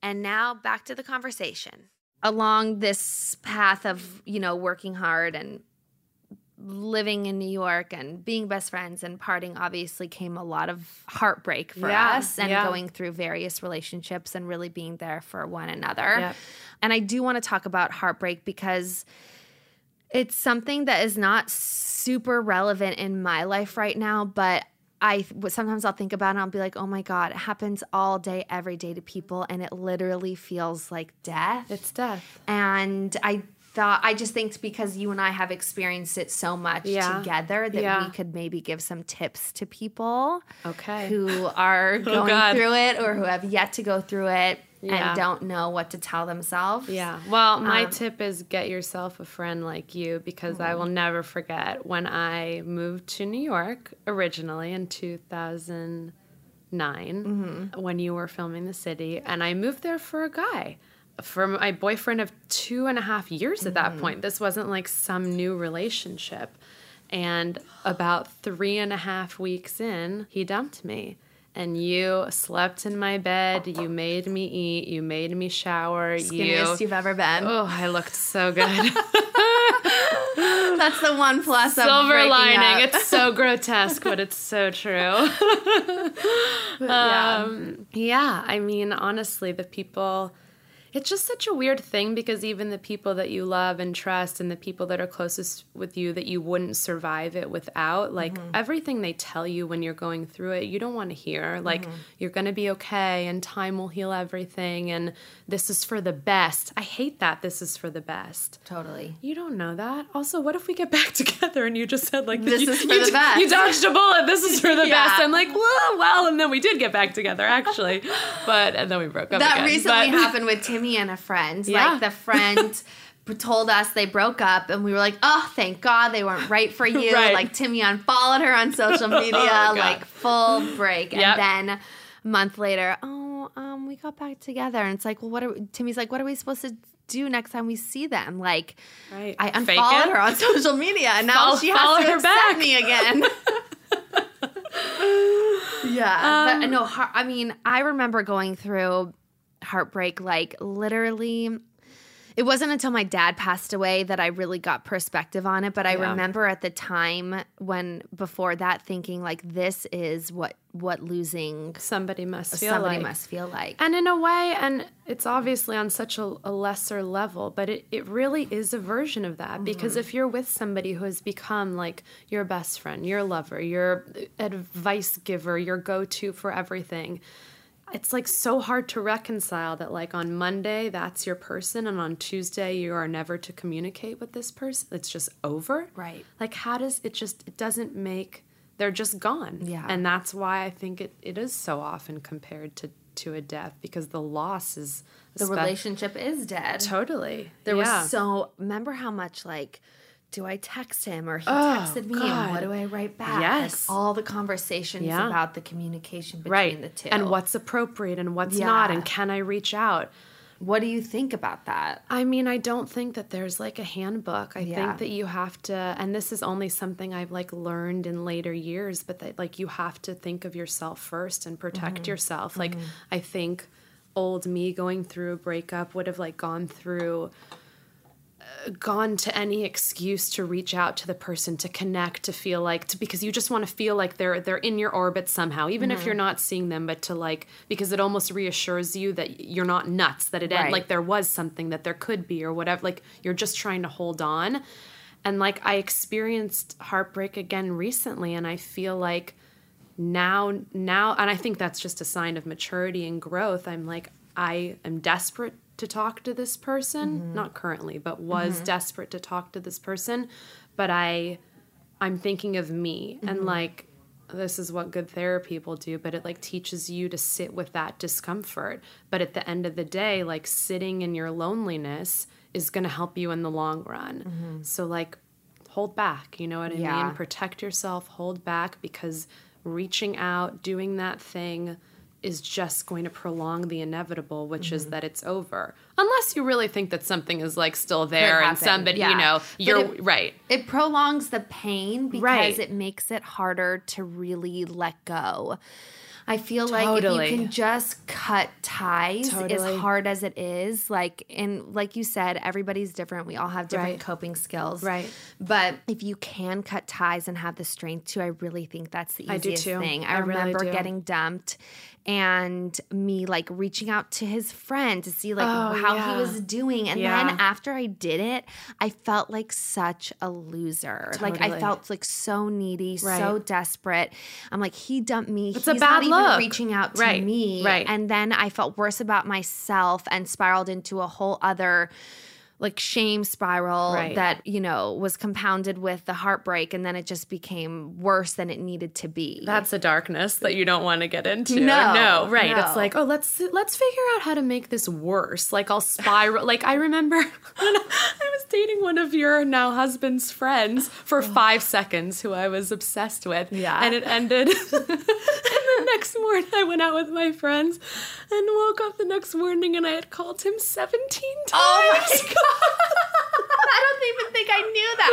And now back to the conversation. Along this path of, working hard and living in New York and being best friends and parting, obviously came a lot of heartbreak for us and going through various relationships and really being there for one another. Yeah. And I do want to talk about heartbreak because it's something that is not super relevant in my life right now, but sometimes I'll think about it and I'll be like, oh my God, it happens all day, every day to people, and it literally feels like death. It's death. And I just think because you and I have experienced it so much together that we could maybe give some tips to people who are going through it or who have yet to go through it and don't know what to tell themselves. Yeah. Well, my tip is get yourself a friend like you, because I will never forget when I moved to New York originally in 2009 when you were filming The City, and I moved there for a guy. For my boyfriend of 2.5 years at that point. This wasn't like some new relationship. And about 3.5 weeks in, he dumped me. And you slept in my bed. You made me eat. You made me shower. Skinniest you've ever been. Oh, I looked so good. That's the one plus silver lining. Up. It's so grotesque, but it's so true. Yeah, I mean, honestly, the people. It's just such a weird thing because even the people that you love and trust and the people that are closest with you that you wouldn't survive it without, like everything they tell you when you're going through it, you don't want to hear. Like, you're going to be okay and time will heal everything and this is for the best. I hate that this is for the best. Totally. You don't know that. Also, what if we get back together and you just said, like, this is for the best. You dodged a bullet. This is for the best. I'm like, whoa, well, and then we did get back together, actually. And then we broke up again. That recently happened with Timmy and a friend. Yeah. Like, the friend told us they broke up, and we were like, oh, thank God they weren't right for you. Right. Like, Timmy unfollowed her on social media, like, full break. Yep. And then a month later, we got back together. And it's like, well, Timmy's like, what are we supposed to do next time we see them? Like, I unfollowed her on social media, and now she has to accept me again. But no, I mean, I remember going through heartbreak, like, literally, it wasn't until my dad passed away that I really got perspective on it. But I remember at the time before that thinking, like, this is what losing somebody must feel like. And in a way, and it's obviously on such a lesser level, but it really is a version of that. Because if you're with somebody who has become, like, your best friend, your lover, your advice giver, your go-to for everything, it's, like, so hard to reconcile that, like, on Monday, that's your person, and on Tuesday, you are never to communicate with this person. It's just over. Right. Like, how does it just – it doesn't make – they're just gone. Yeah. And that's why I think it is so often compared to a death, because the loss is – the relationship is dead. Totally. There was so – remember how much, like – do I text him or he texted me and what do I write back? Yes. Like, all the conversations about the communication between the two. And what's appropriate and what's not, and can I reach out? What do you think about that? I mean, I don't think that there's, like, a handbook. I think that you have to, and this is only something I've, like, learned in later years, but that, like, you have to think of yourself first and protect yourself. Like, I think old me going through a breakup would have, like, gone to any excuse to reach out to the person, to connect, to feel like, because you just want to feel like they're in your orbit somehow, even if you're not seeing them, but to, like, because it almost reassures you that you're not nuts, that it ended, like, there was something, that there could be, or whatever, like, you're just trying to hold on. And, like, I experienced heartbreak again recently, and I feel like now, and I think that's just a sign of maturity and growth. I'm like, I am desperate to talk to this person, not currently, but was desperate to talk to this person, but I'm thinking of me, and, like, this is what good therapy will do, but it, like, teaches you to sit with that discomfort. But at the end of the day, like, sitting in your loneliness is going to help you in the long run. So, like, hold back, you know what I mean? Protect yourself, hold back, because reaching out, doing that thing is just going to prolong the inevitable, which is that it's over. Unless you really think that something is, like, still there and somebody, you know, it prolongs the pain because it makes it harder to really let go. I feel like if you can just cut ties as hard as it is, like, and like you said, everybody's different. We all have different coping skills. Right. But if you can cut ties and have the strength to, I really think that's the easiest thing. I remember getting dumped and me, like, reaching out to his friend to see, like, how he was doing. And then after I did it, I felt like such a loser. Like, I felt, like, so needy, so desperate. I'm like, he dumped me. It's He's a bad look. Even reaching out to me. Right. And then I felt worse about myself and spiraled into a whole other, like, shame spiral that, you know, was compounded with the heartbreak, and then it just became worse than it needed to be. That's a darkness that you don't want to get into. No, right. No. It's like, oh, let's figure out how to make this worse. Like, I'll spiral. Like, I remember when I was dating one of your now husband's friends for 5 seconds, who I was obsessed with. Yeah. And it ended. Next morning, I went out with my friends and woke up the next morning, and I had called him 17 times. Oh my God. I don't think don't even think I knew that.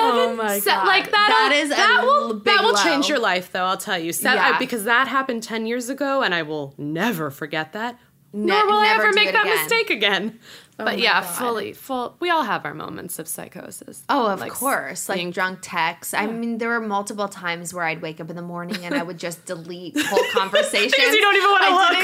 Oh my God. Like that will change your life, though, I'll tell you. Because that happened 10 years ago, and I will never forget that. Nor will I ever make that mistake again. But fully. We all have our moments of psychosis. Oh, of course. Like drunk texts. Yeah. I mean, there were multiple times where I'd wake up in the morning and I would just delete whole conversations. Because you don't even want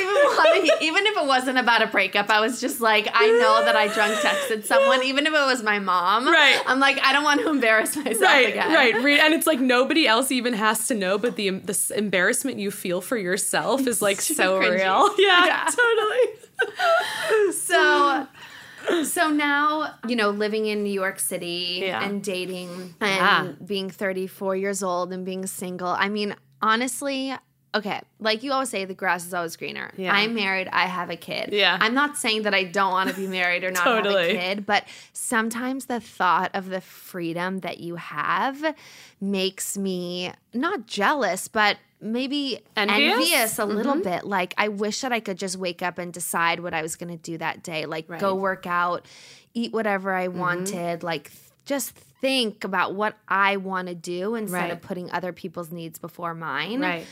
to look. Even if it wasn't about a breakup, I was just like, I know that I drunk texted someone, even if it was my mom. Right. I'm like, I don't want to embarrass myself again. Right. And it's like nobody else even has to know, but the embarrassment you feel for yourself is like so real. Yeah, totally. So now, living in New York City and dating and being 34 years old and being single. I mean, honestly, okay, like you always say, the grass is always greener. Yeah. I'm married. I have a kid. Yeah. I'm not saying that I don't want to be married or not have a kid, but sometimes the thought of the freedom that you have makes me not jealous, but maybe envious a little bit. Like, I wish that I could just wake up and decide what I was going to do that day. Like, go work out, eat whatever I wanted, like just think about what I want to do instead of putting other people's needs before mine. Right.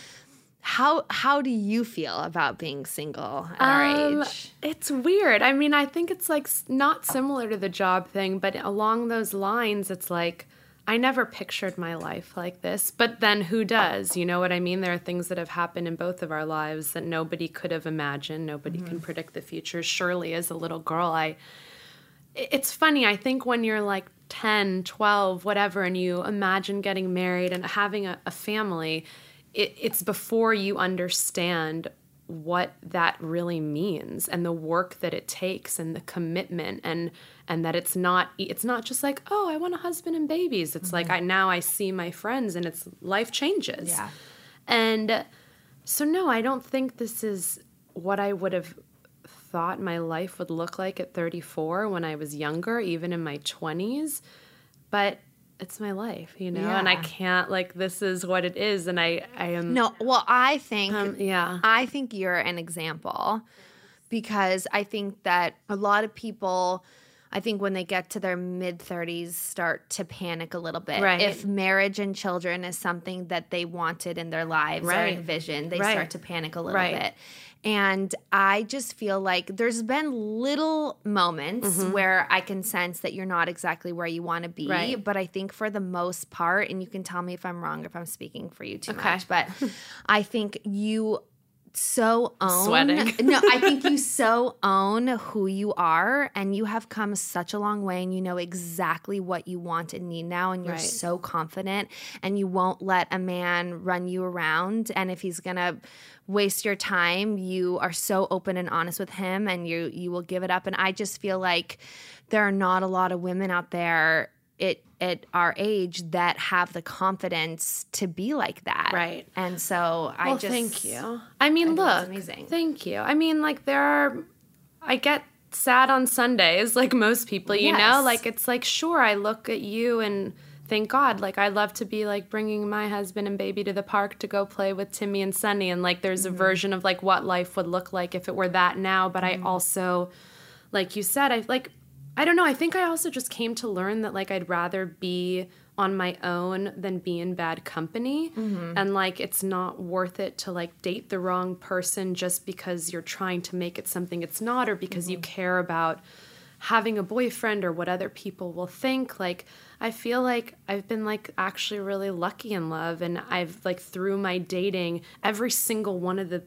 How do you feel about being single at our age? It's weird. I mean, I think it's like not similar to the job thing, but along those lines, it's like, I never pictured my life like this, but then who does? You know what I mean? There are things that have happened in both of our lives that nobody could have imagined. Nobody can predict the future. Surely as a little girl, it's funny. I think when you're like 10, 12, whatever, and you imagine getting married and having a family, it's before you understand what that really means and the work that it takes and the commitment and that it's not just like, oh, I want a husband and babies. It's like I see my friends and it's life changes. Yeah. And so no, I don't think this is what I would have thought my life would look like at 34 when I was younger, even in my 20s. But it's my life, and I can't, like, this is what it is, and I am... No, well, I think... I think you're an example, because I think that a lot of people, I think when they get to their mid-30s, start to panic a little bit. Right. If marriage and children is something that they wanted in their lives or envisioned, they start to panic a little bit. And I just feel like there's been little moments where I can sense that you're not exactly where you want to be. Right. But I think for the most part, and you can tell me if I'm wrong, if I'm speaking for you too much, but I think you so own who you are, and you have come such a long way, and you know exactly what you want and need now, and you're so confident, and you won't let a man run you around, and if he's gonna waste your time, you are so open and honest with him, and you will give it up. And I just feel like there are not a lot of women out there at our age that have the confidence to be like that. Right. And so thank you. I mean, look, amazing. Thank you. I mean, like, I get sad on Sundays, like most people, you know, like, it's like, sure, I look at you and thank God, like, I love to be like bringing my husband and baby to the park to go play with Timmy and Sunny. And like, there's a version of like what life would look like if it were that now. But I also, like you said, I don't know. I think I also just came to learn that, like, I'd rather be on my own than be in bad company. And, like, it's not worth it to, like, date the wrong person just because you're trying to make it something it's not, or because you care about having a boyfriend or what other people will think. Like, I feel like I've been, like, actually really lucky in love. And I've, like, through my dating, every single one of the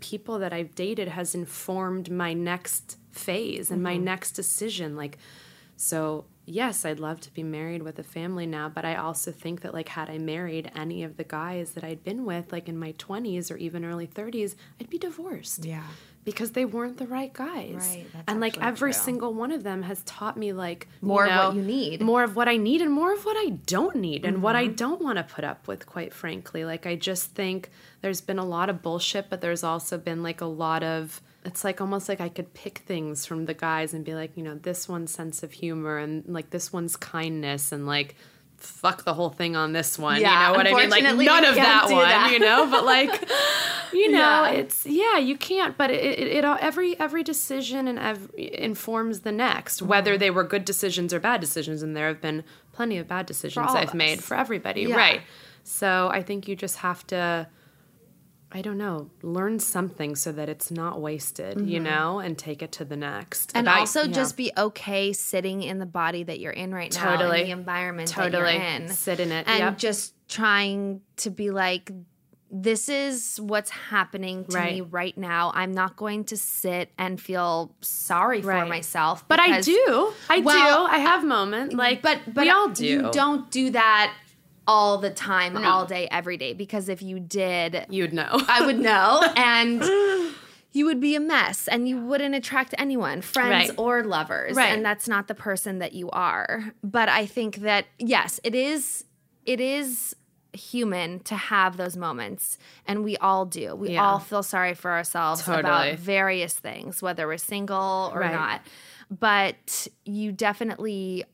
people that I've dated has informed my next phase and my next decision. Like, so yes, I'd love to be married with a family now, but I also think that, like, had I married any of the guys that I'd been with, like, in my 20s or even early 30s, I'd be divorced. Yeah. Because they weren't the right guys. Right. That's and like every single one of them has taught me, like, more of what you need. More of what I need and more of what I don't need and what I don't want to put up with, quite frankly. Like, I just think there's been a lot of bullshit, but there's also been, like, a lot of, it's like almost like I could pick things from the guys and be like, this one's sense of humor and, like, this one's kindness and, like, fuck the whole thing on this one. Yeah, you know what I mean? Like none of that one, you know, but like, you know, it's, you can't, but it all, every decision and informs the next, whether they were good decisions or bad decisions. And there have been plenty of bad decisions I've made for everybody. Yeah. Right. So I think you just have to, I don't know, learn something so that it's not wasted, you know, and take it to the next. And also just be okay sitting in the body that you're in right now. Totally. In the environment that you're in. Sit in it. And just trying to be like, this is what's happening to me right now. I'm not going to sit and feel sorry for myself. But I do. I have moments. Like, but we all do. You don't do that all the time, all day, every day. Because if you did... You'd know. I would know. And you would be a mess. And you wouldn't attract anyone, friends or lovers. Right. And that's not the person that you are. But I think that, yes, it is human to have those moments. And we all do. We all feel sorry for ourselves about various things, whether we're single or not. But you definitely...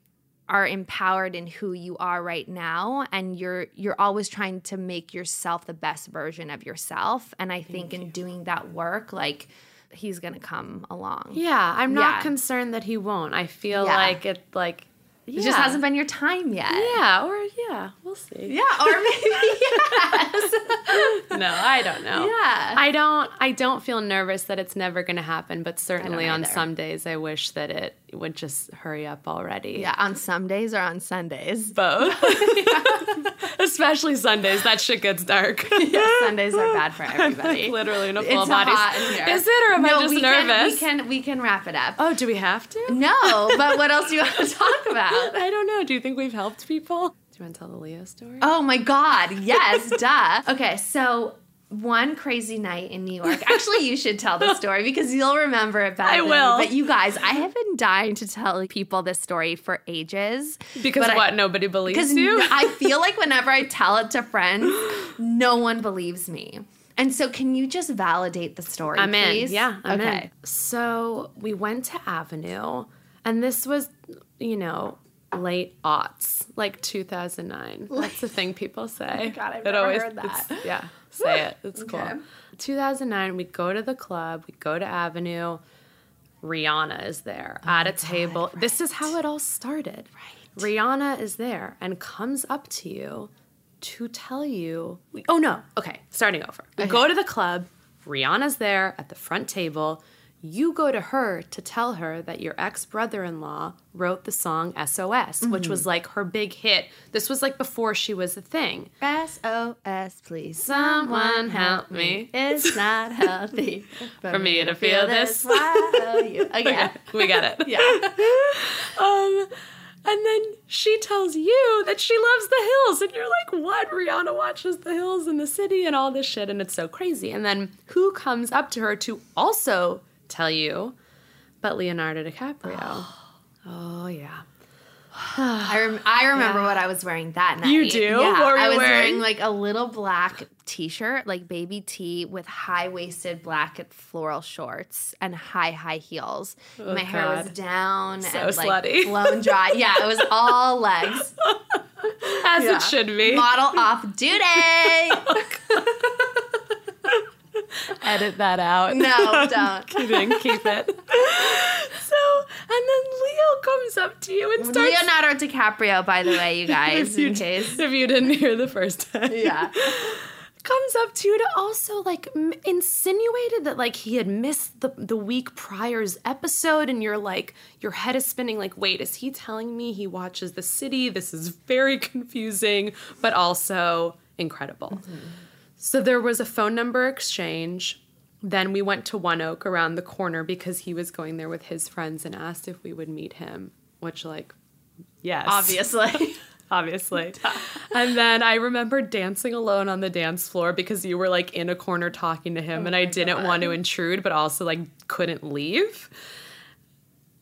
are empowered in who you are right now, and you're always trying to make yourself the best version of yourself. And I think in doing that work, like, he's gonna come along. Yeah, I'm not concerned that he won't. I feel like it, like it just hasn't been your time yet. Yeah, or we'll see. Yeah, or maybe No, I don't know. Yeah, I don't feel nervous that it's never going to happen, but certainly on some days I wish that it would just hurry up already. Yeah, on some days or on Sundays? Both. Especially Sundays. That shit gets dark. Yeah, Sundays are bad for everybody. Literally in a full body. It's hot in here. Is it, or am I just nervous? We can wrap it up. Oh, do we have to? No, but what else do you want to talk about? I don't know. Do you think we've helped people? Do you want to tell the Leo story? Oh, my God. Yes, duh. Okay, so one crazy night in New York. Actually, you should tell this story because you'll remember it better. I will. But you guys, I have been dying to tell people this story for ages. Because nobody believes you? I feel like whenever I tell it to friends, no one believes me. And so can you just validate the story, please? Yeah, I'm in. Okay. So we went to Avenue, and this was... you know, late aughts, like 2009. That's the thing people say. Oh my God, I've never heard that. Yeah, say it. It's cool. Okay. 2009, we go to the club, we go to Avenue. Rihanna is there at a table. God, this is how it all started. Right. Rihanna is there and comes up to you to tell you... starting over. We go to the club, Rihanna's there at the front table. You go to her to tell her that your ex-brother-in-law wrote the song S.O.S., which was, like, her big hit. This was, like, before she was a thing. S.O.S., please. Someone help me. It's not healthy for me to feel this. Okay. We got it. Yeah. And then she tells you that she loves The Hills. And you're like, what? Rihanna watches The Hills and The City and all this shit. And it's so crazy. And then who comes up to her to also... tell you, but Leonardo DiCaprio. Oh yeah. I remember what I was wearing that night. You do? Yeah, what were you wearing? Like a little black t-shirt, like baby tee with high-waisted black floral shorts and high heels. Oh, my hair was down and like slutty. Blown dry. Yeah, it was all legs. As it should be. Model off duty. Edit that out. No, don't. Keep it. So, and then Leo comes up to you and starts... Leonardo DiCaprio, by the way, you guys, if you didn't hear the first time. Yeah. Comes up to you to also, like, insinuated that, like, he had missed the week prior's episode, and you're, like, your head is spinning, like, wait, is he telling me he watches The City? This is very confusing, but also incredible. Mm-hmm. So there was a phone number exchange. Then we went to One Oak around the corner because he was going there with his friends and asked if we would meet him, which, like, yes. Obviously. And then I remember dancing alone on the dance floor because you were, like, in a corner talking to him, and I didn't want to intrude but also, like, couldn't leave.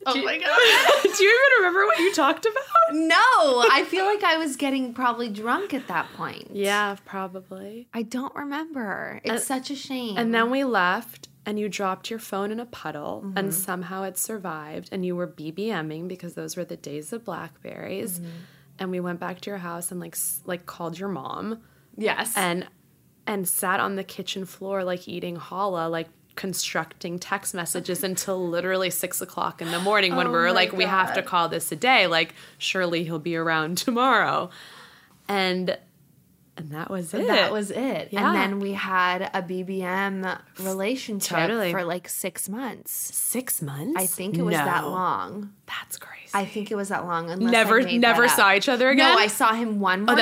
Oh, my God. Do you even remember what you talked about? No. I feel like I was getting probably drunk at that point. Yeah, probably. I don't remember. It's such a shame. And then we left, and you dropped your phone in a puddle, and somehow it survived, and you were BBMing because those were the days of Blackberries. and we went back to your house and like called your mom. Yes. And sat on the kitchen floor like eating challah, like constructing text messages until literally 6 o'clock in the morning when we were like, God, we have to call this a day. Like, surely he'll be around tomorrow. And that was it. That was it. Yeah. And then we had a BBM relationship for like 6 months. 6 months? I think it was that long. That's crazy. I think it was that long. Never saw each other again? No, I saw him one more time.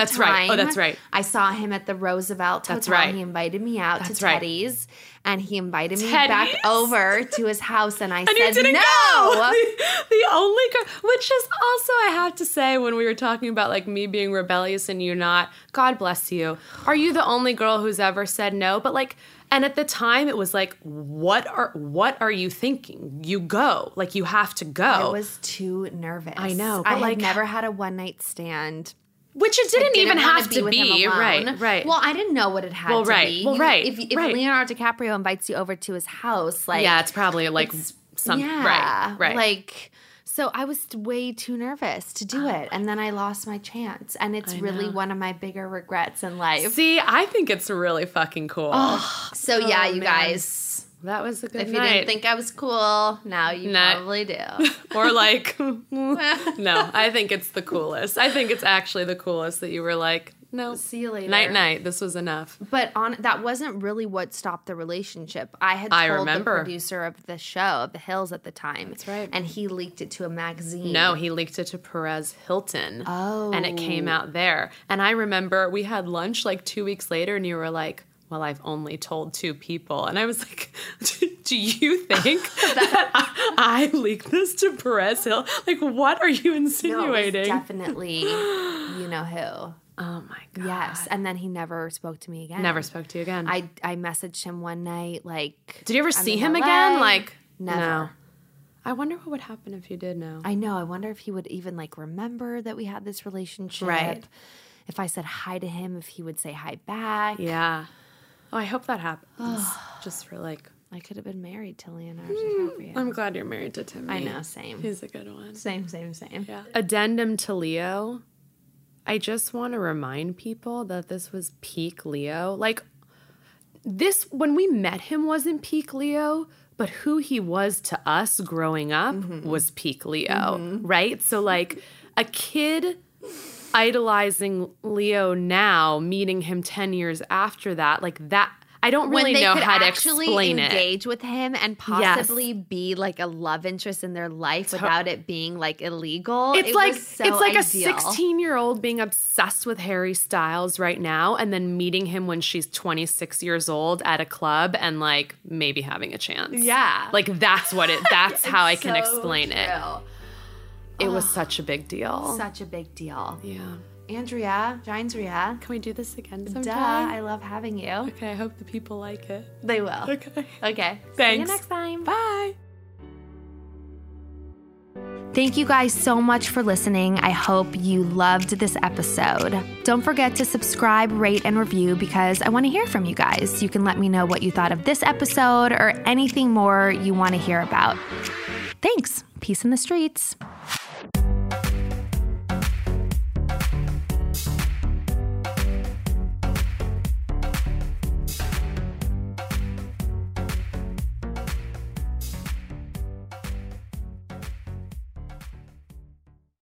Oh, that's right. I saw him at the Roosevelt Hotel. That's right. He invited me out to Teddy's. Right. And he invited me back over to his house, and I said no. Go. The only girl, which is also, I have to say, when we were talking about like me being rebellious and you not, God bless you. Are you the only girl who's ever said no? But like, and at the time it was like, what are you thinking? You go, like you have to go. I was too nervous. I know. But I like, never had a one night stand. Which it didn't even have to be. Right. Well, I didn't know what it had to be. Well, right. If Leonardo DiCaprio invites you over to his house, like... Yeah, it's probably like something. Yeah. Right. Like, so I was way too nervous to do it. And then I lost my chance. And it's really one of my bigger regrets in life. See, I think it's really fucking cool. You guys... That was a good night. If you didn't think I was cool, now you probably do. Or like, no, I think it's the coolest. I think it's actually the coolest that you were like, no, see you later. Night. This was enough. But that wasn't really what stopped the relationship. I remember. The producer of the show, The Hills, at the time. That's right. And he leaked it to a magazine. No, he leaked it to Perez Hilton. Oh. And it came out there. And I remember we had lunch like 2 weeks later and you were like, well, I've only told 2 people. And I was like, do you think that I leaked this to Perez Hill? Like, what are you insinuating? No, definitely you know who. Oh, my God. Yes. And then he never spoke to me again. Never spoke to you again. I messaged him one night, like... Did you ever see him again? Like, never. No. I wonder what would happen if you did know. I know. I wonder if he would even, like, remember that we had this relationship. Right. If I said hi to him, if he would say hi back. Yeah. Oh, I hope that happens. Just for like... I could have been married to Leonardo DiCaprio. I'm glad you're married to Timmy. I know, same. He's a good one. Same. Yeah. Addendum to Leo. I just want to remind people that this was peak Leo. Like, this, when we met him, wasn't peak Leo, but who he was to us growing up was peak Leo, right? So, like, a kid... idolizing Leo now, meeting him 10 years after that, like that, I don't really know how to explain it. When they could actually engage with him and possibly be like a love interest in their life without it being like illegal. It's like a 16-year-old being obsessed with Harry Styles right now and then meeting him when she's 26 years old at a club and like maybe having a chance. Yeah. Like that's how I can explain it. It was such a big deal. Such a big deal. Yeah. Andrea, Ginesria. Can we do this again sometime? Duh, I love having you. Okay, I hope the people like it. They will. Okay. Thanks. See you next time. Bye. Thank you guys so much for listening. I hope you loved this episode. Don't forget to subscribe, rate, and review because I want to hear from you guys. You can let me know what you thought of this episode or anything more you want to hear about. Thanks. Peace in the streets.